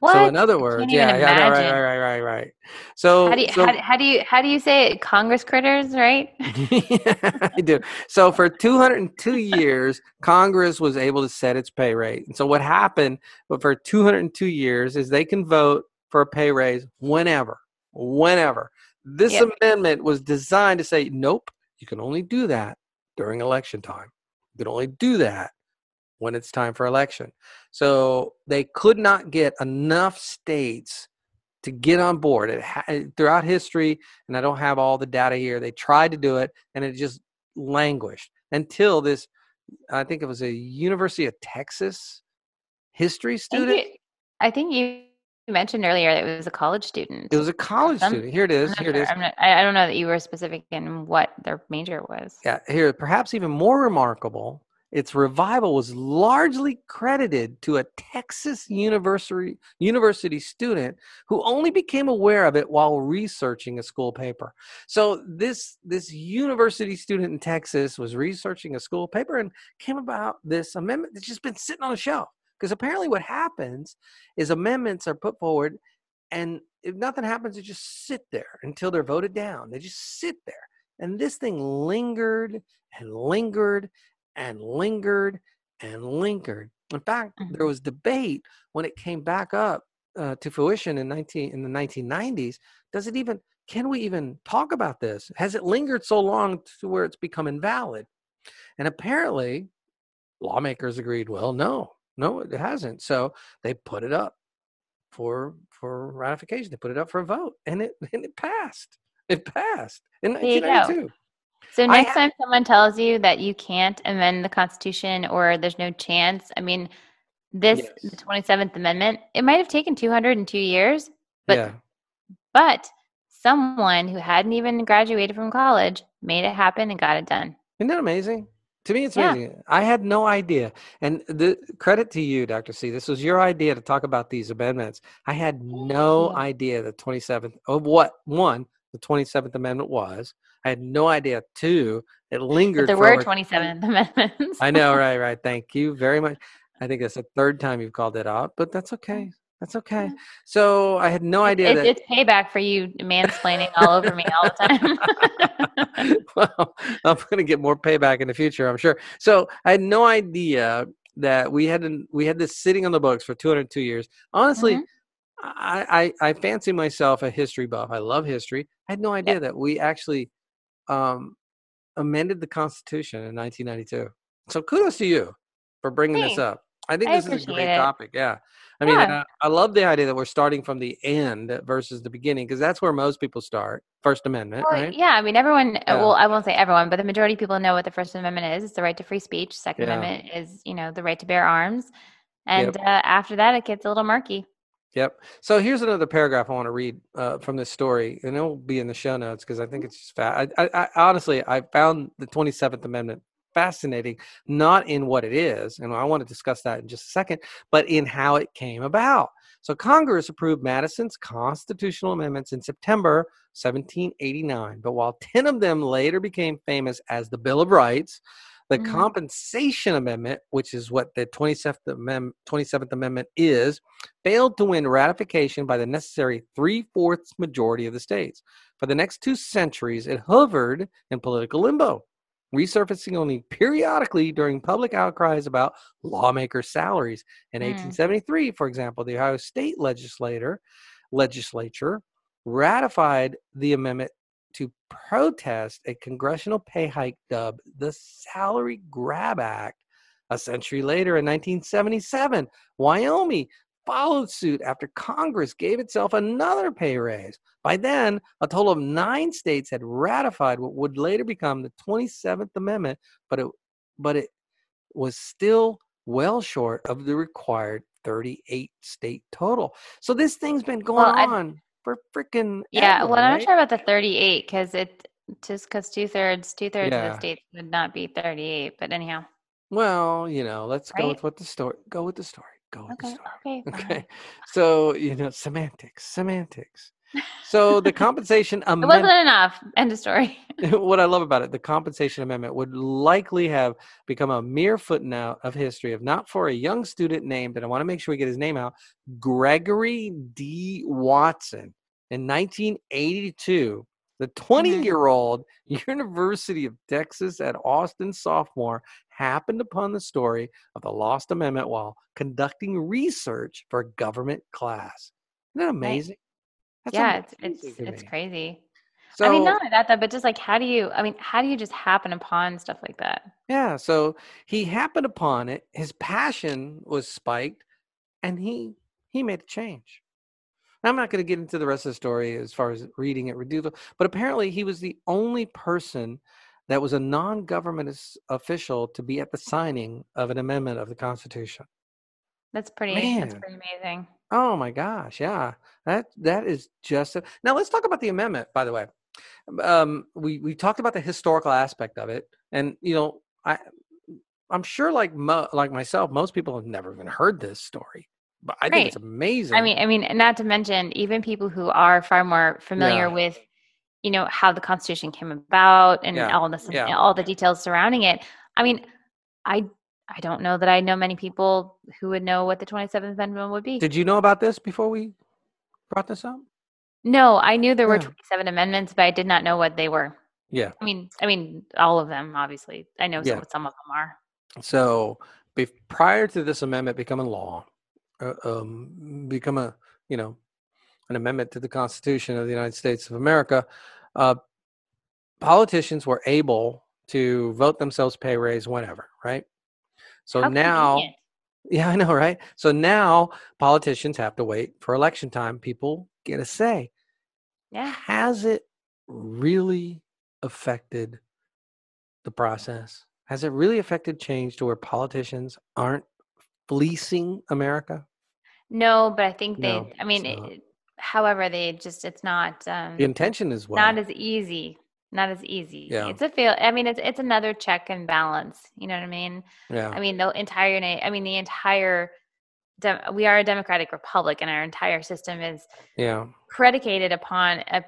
What? So in other words, yeah, yeah, no, right, right, right, right, right. So how do you, so, how, how do you how do you say it? Congress critters, right? Yeah, I do. So for two hundred two years, Congress was able to set its pay rate. And so what happened? But for two hundred two years, is they can vote for a pay raise whenever, whenever. This yep. amendment was designed to say, nope, you can only do that during election time. You can only do that when it's time for election. So they could not get enough states to get on board. It ha- throughout history, and I don't have all the data here, they tried to do it, and it just languished until this, I think it was a University of Texas history student. I think you, I think you mentioned earlier that it was a college student. It was a college I'm, student. Here it is. Here sure. it is. I'm not, I don't know that you were specific in what their major was. Yeah, here, perhaps even more remarkable, its revival was largely credited to a Texas university, university student who only became aware of it while researching a school paper. So this, this university student in Texas was researching a school paper and came about this amendment that's just been sitting on a shelf. Because apparently what happens is amendments are put forward, and if nothing happens, they just sit there until they're voted down. They just sit there. And this thing lingered and lingered and lingered and lingered. In fact, there was debate when it came back up uh, to fruition in nineteen in the nineteen nineties, does it even, can we even talk about this? Has it lingered so long to where it's become invalid? And apparently lawmakers agreed, well, no, no, it hasn't. So they put it up for for ratification. They put it up for a vote, and it and it passed. It passed in nineteen ninety-two. So next time someone tells you that you can't amend the Constitution or there's no chance, I mean, this, yes. the twenty-seventh Amendment, it might have taken two hundred two years, but yeah. but someone who hadn't even graduated from college made it happen and got it done. Isn't that amazing? To me, it's amazing. Yeah. I had no idea. And the credit to you, Doctor C, this was your idea to talk about these amendments. I had no idea the twenty-seventh, of what, one, the twenty-seventh Amendment was. I had no idea, two, it lingered. But there were twenty-seventh Amendments. I know, right, right. Thank you very much. I think that's the third time you've called it out, but that's okay. That's okay. Yeah. So I had no idea. It, that... It's payback for you mansplaining all over me all the time. Well, I'm going to get more payback in the future, I'm sure. So I had no idea that we had an, we had this sitting on the books for two hundred two years. Honestly, mm-hmm. I, I, I fancy myself a history buff. I love history. I had no idea yep. that we actually um, amended the Constitution in nineteen ninety-two. So kudos to you for bringing Thanks. This up. I think I this is a great it. Topic. Yeah. I mean, yeah. I, I love the idea that we're starting from the end versus the beginning, because that's where most people start. First Amendment, well, right? Yeah. I mean, everyone, yeah. well, I won't say everyone, but the majority of people know what the First Amendment is. It's the right to free speech. Second yeah. Amendment is, you know, the right to bear arms. And yep. uh, after that, it gets a little murky. Yep. So here's another paragraph I want to read uh, from this story, and it will be in the show notes because I think it's just fast. I, I, I, honestly, I found the twenty-seventh Amendment fascinating, not in what it is, and I want to discuss that in just a second, but in how it came about. So Congress approved Madison's constitutional amendments in September seventeen eighty-nine, but while ten of them later became famous as the Bill of Rights, the mm-hmm. Compensation Amendment, which is what the twenty-seventh, Amem- twenty-seventh Amendment is, failed to win ratification by the necessary three-fourths majority of the states. For the next two centuries, it hovered in political limbo, resurfacing only periodically during public outcries about lawmaker salaries. In mm. eighteen seventy-three, for example, the Ohio State legislator, legislature ratified the amendment to protest a congressional pay hike dubbed the Salary Grab Act. A century later, in nineteen seventy-seven, Wyoming followed suit after Congress gave itself another pay raise. By then, a total of nine states had ratified what would later become the twenty-seventh Amendment, but it, but it was still well short of the required thirty-eight state total. So this thing's been going well, on for freaking yeah. Ever, well, I'm right? not sure about the thirty-eight because it just because two thirds, two thirds yeah. of the states would not be thirty-eight. But anyhow, well, you know, let's right? go with what the story. Go with the story. Go with okay, the story. Okay. okay. So, you know, semantics, semantics. So the compensation amendment. It wasn't enough. End of story. What I love about it, the compensation amendment would likely have become a mere footnote of history if not for a young student named, and I want to make sure we get his name out, Gregory D. Watson. In nineteen eighty-two, the twenty-year-old University of Texas at Austin sophomore happened upon the story of the lost amendment while conducting research for a government class. Isn't that amazing? That's yeah, amazing it's it's, it's crazy. So, I mean, not only that, though, but just like, how do you, I mean, how do you just happen upon stuff like that? Yeah, so he happened upon it. His passion was spiked, and he he made a change. I'm not going to get into the rest of the story as far as reading it, reducible, but apparently he was the only person that was a non-government official to be at the signing of an amendment of the Constitution. That's pretty, Man. that's pretty amazing. Oh my gosh. Yeah. That, that is just, a, now let's talk about the amendment, by the way. Um, we, we talked about the historical aspect of it, and, you know, I, I'm sure like, mo- like myself, most people have never even heard this story. But I right. think it's amazing. I mean, I mean, not to mention even people who are far more familiar yeah. with, you know, how the Constitution came about and yeah. all this, yeah. all the details surrounding it. I mean, I I don't know that I know many people who would know what the twenty-seventh Amendment would be. Did you know about this before we brought this up? No, I knew there yeah. were twenty-seven amendments, but I did not know what they were. Yeah. I mean, I mean, all of them, obviously. I know yeah. some, some of them are. So, be- prior to this amendment becoming law, Uh, um, become a you know, an amendment to the Constitution of the United States of America, uh, politicians were able to vote themselves pay raise whenever, right? So How now, convenient. yeah, I know, right? So now politicians have to wait for election time. People get a say. Yeah. Has it really affected the process? Has it really affected change to where politicians aren't fleecing America? No, but I think they, no, I mean, it, however, they just, it's not. Um, the intention is well. Not as easy. Not as easy. Yeah. It's a fail. I mean, it's it's another check and balance. You know what I mean? Yeah. I mean, the entire, I mean, the entire, we are a democratic republic and our entire system is yeah. predicated upon a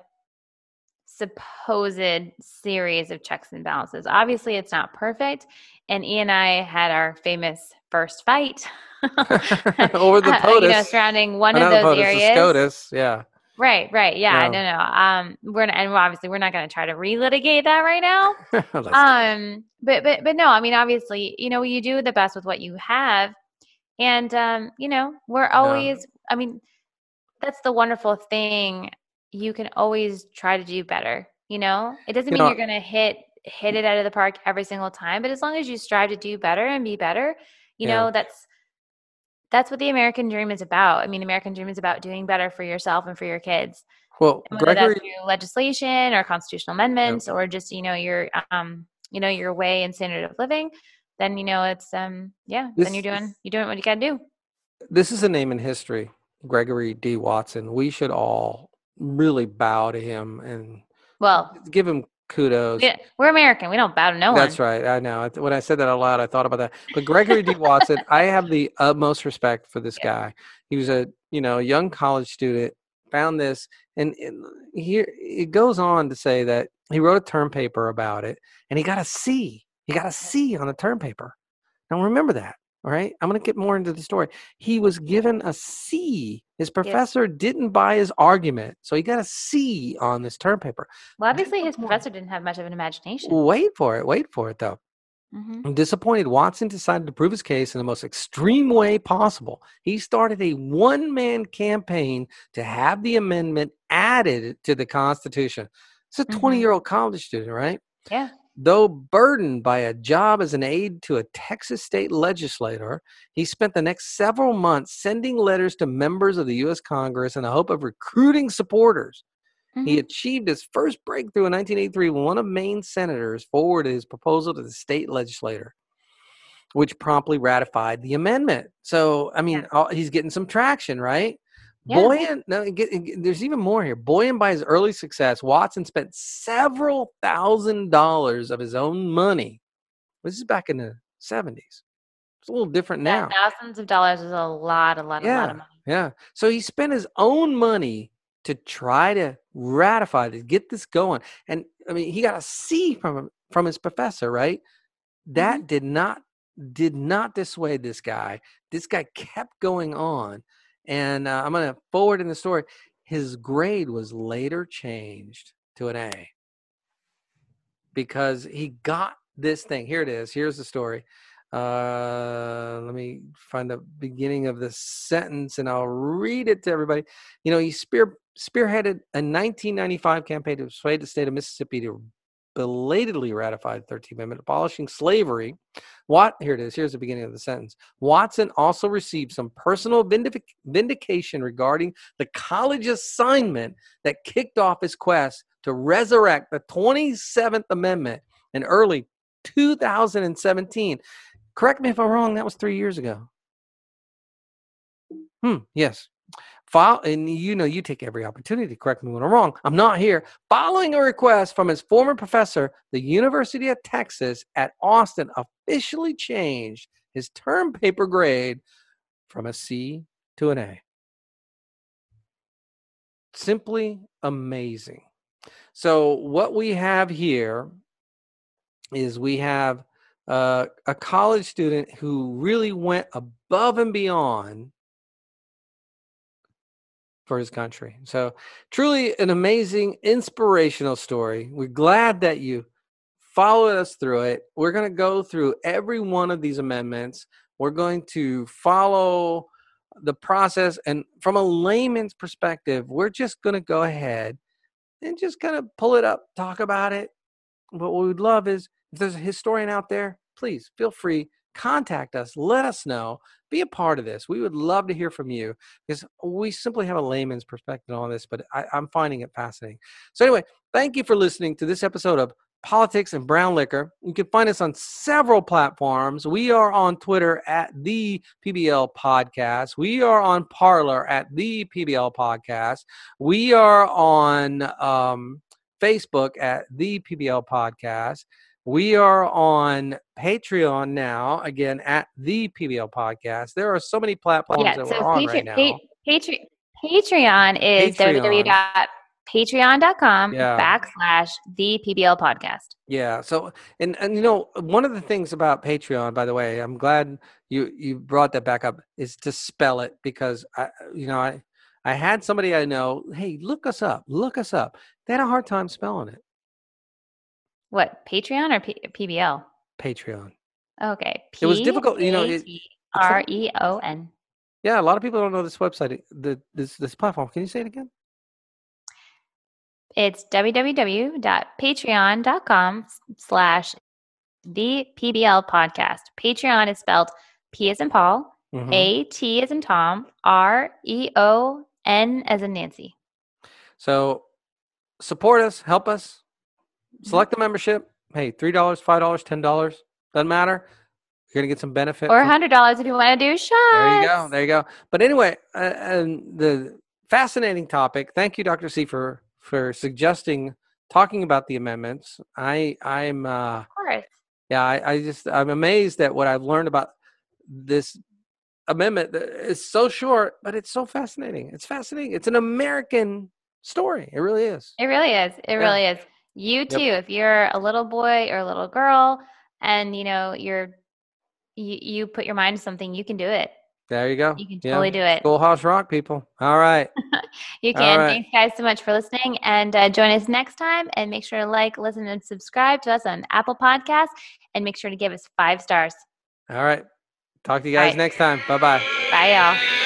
supposed series of checks and balances. Obviously, it's not perfect. And E and I had our famous first fight over the POTUS, uh, you know, surrounding one Another of those POTUS, areas. SCOTUS, yeah. Right, right, yeah, no, no. no. Um, we're not, and obviously we're not going to try to relitigate that right now. um, but but but no, I mean, obviously, you know, you do the best with what you have, and um, you know, we're always. No. I mean, that's the wonderful thing. You can always try to do better. You know, it doesn't you mean know, you're going to hit hit it out of the park every single time, but as long as you strive to do better and be better, you yeah. know, that's. That's what the American dream is about. I mean, the American dream is about doing better for yourself and for your kids. Well, whether Gregory, that's through legislation or constitutional amendments yeah. or just, you know, your, um, you know, your way and standard of living, then, you know, it's, um, yeah, this, then you're doing, you're doing what you got to do. This is a name in history, Gregory D. Watson. We should all really bow to him and well, give him kudos. Yeah, we're American. We don't bow to no one. That's right. I know. When I said that out loud, I thought about that. But Gregory D. Watson, I have the utmost respect for this yeah. guy. He was a, you know, young college student, found this, and it, here it goes on to say that he wrote a term paper about it, and he got a C. He got a C on a term paper. Now remember that, all right? I'm going to get more into the story. He was given a C. His professor yes. didn't buy his argument, so he got a C on this term paper. Well, obviously his professor didn't have much of an imagination. Wait for it. Wait for it, though. Mm-hmm. Disappointed, Watson decided to prove his case in the most extreme way possible. He started a one-man campaign to have the amendment added to the Constitution. It's a mm-hmm. twenty-year-old college student, right? Yeah. Though burdened by a job as an aide to a Texas state legislator, he spent the next several months sending letters to members of the U S Congress in the hope of recruiting supporters. Mm-hmm. He achieved his first breakthrough in nineteen eighty-three when one of Maine senators forwarded his proposal to the state legislature, which promptly ratified the amendment. So, I mean, yeah. he's getting some traction, right? Yeah. Buoyant, no, get, get, there's even more here. Buoyant by his early success, Watson spent several thousand dollars of his own money. This is back in the seventies. It's a little different now. Yeah, thousands of dollars is a lot, a lot, yeah, a lot of money. Yeah. So he spent his own money to try to ratify this, get this going. And I mean, he got a C from from his professor, right? That mm-hmm. did not did not dissuade this guy. This guy kept going on. And uh, I'm going to forward in the story. His grade was later changed to an A because he got this thing. Here it is. Here's the story. Uh, let me find the beginning of the sentence and I'll read it to everybody. You know, he spear, spearheaded a nineteen ninety-five campaign to persuade the state of Mississippi to belatedly ratified the thirteenth Amendment, abolishing slavery. What? Here it is. Here's the beginning of the sentence. Watson also received some personal vindic- vindication regarding the college assignment that kicked off his quest to resurrect the twenty-seventh Amendment in early two thousand seventeen. Correct me if I'm wrong. That was three years ago. Hmm. Yes. And you know, you take every opportunity to correct me when I'm wrong. I'm not here. Following a request from his former professor, the University of Texas at Austin officially changed his term paper grade from a C to an A. Simply amazing. So what we have here is we have uh, a college student who really went above and beyond for his country. So truly an amazing, inspirational story. We're glad that you followed us through it. We're going to go through every one of these amendments. We're going to follow the process. And from a layman's perspective, we're just going to go ahead and just kind of pull it up, talk about it. But what we would love is, if there's a historian out there, please feel free, contact us, let us know, be a part of this. We would love to hear from you, because we simply have a layman's perspective on this, but I, I'm finding it fascinating. So anyway, thank you for listening to this episode of Politics and Brown Liquor. You can find us on several platforms. We are on Twitter at the P B L Podcast. We are on Parler at the P B L Podcast. We are on um, Facebook at the P B L Podcast. We are on Patreon now, again, at the P B L Podcast. There are so many platforms yeah, that so we're Patre- on right now. Pa- Patre- Patreon is Patreon. www. Patreon dot com yeah. backslash the P B L Podcast. Yeah. So, and, and, you know, one of the things about Patreon, by the way, I'm glad you, you brought that back up, is to spell it, because I, you know, I, I had somebody I know, hey, look us up, look us up. They had a hard time spelling it. What, Patreon or P- PBL? Patreon. Okay. P- it was difficult, you know. R E O N Yeah. A lot of people don't know this website, the, this, this platform. Can you say it again? It's www.patreon.com slash the PBL Podcast. Patreon is spelled P as in Paul, mm-hmm. A T as in Tom, R E O N as in Nancy. So support us, help us, select the membership. Hey, three dollars, five dollars, ten dollars Doesn't matter. You're going to get some benefit. Or one hundred dollars if you want to do shots. There you go. There you go. But anyway, uh, and the fascinating topic. Thank you, Doctor C, for for suggesting talking about the amendments. I, I'm, uh, of course. yeah, I, I just, I'm amazed at what I've learned about this amendment. It's so short, but it's so fascinating. It's fascinating. It's an American story. It really is. It really is. It yeah. really is. You too. Yep. If you're a little boy or a little girl and you know, you're, you, you put your mind to something, you can do it. There you go. You can totally yeah. do it. Schoolhouse Rock, people. All right. You can. Right. Thanks, guys, so much for listening. And uh, join us next time. And make sure to like, listen, and subscribe to us on Apple Podcasts. And make sure to give us five stars. All right. Talk to you guys right. next time. Bye-bye. Bye, y'all.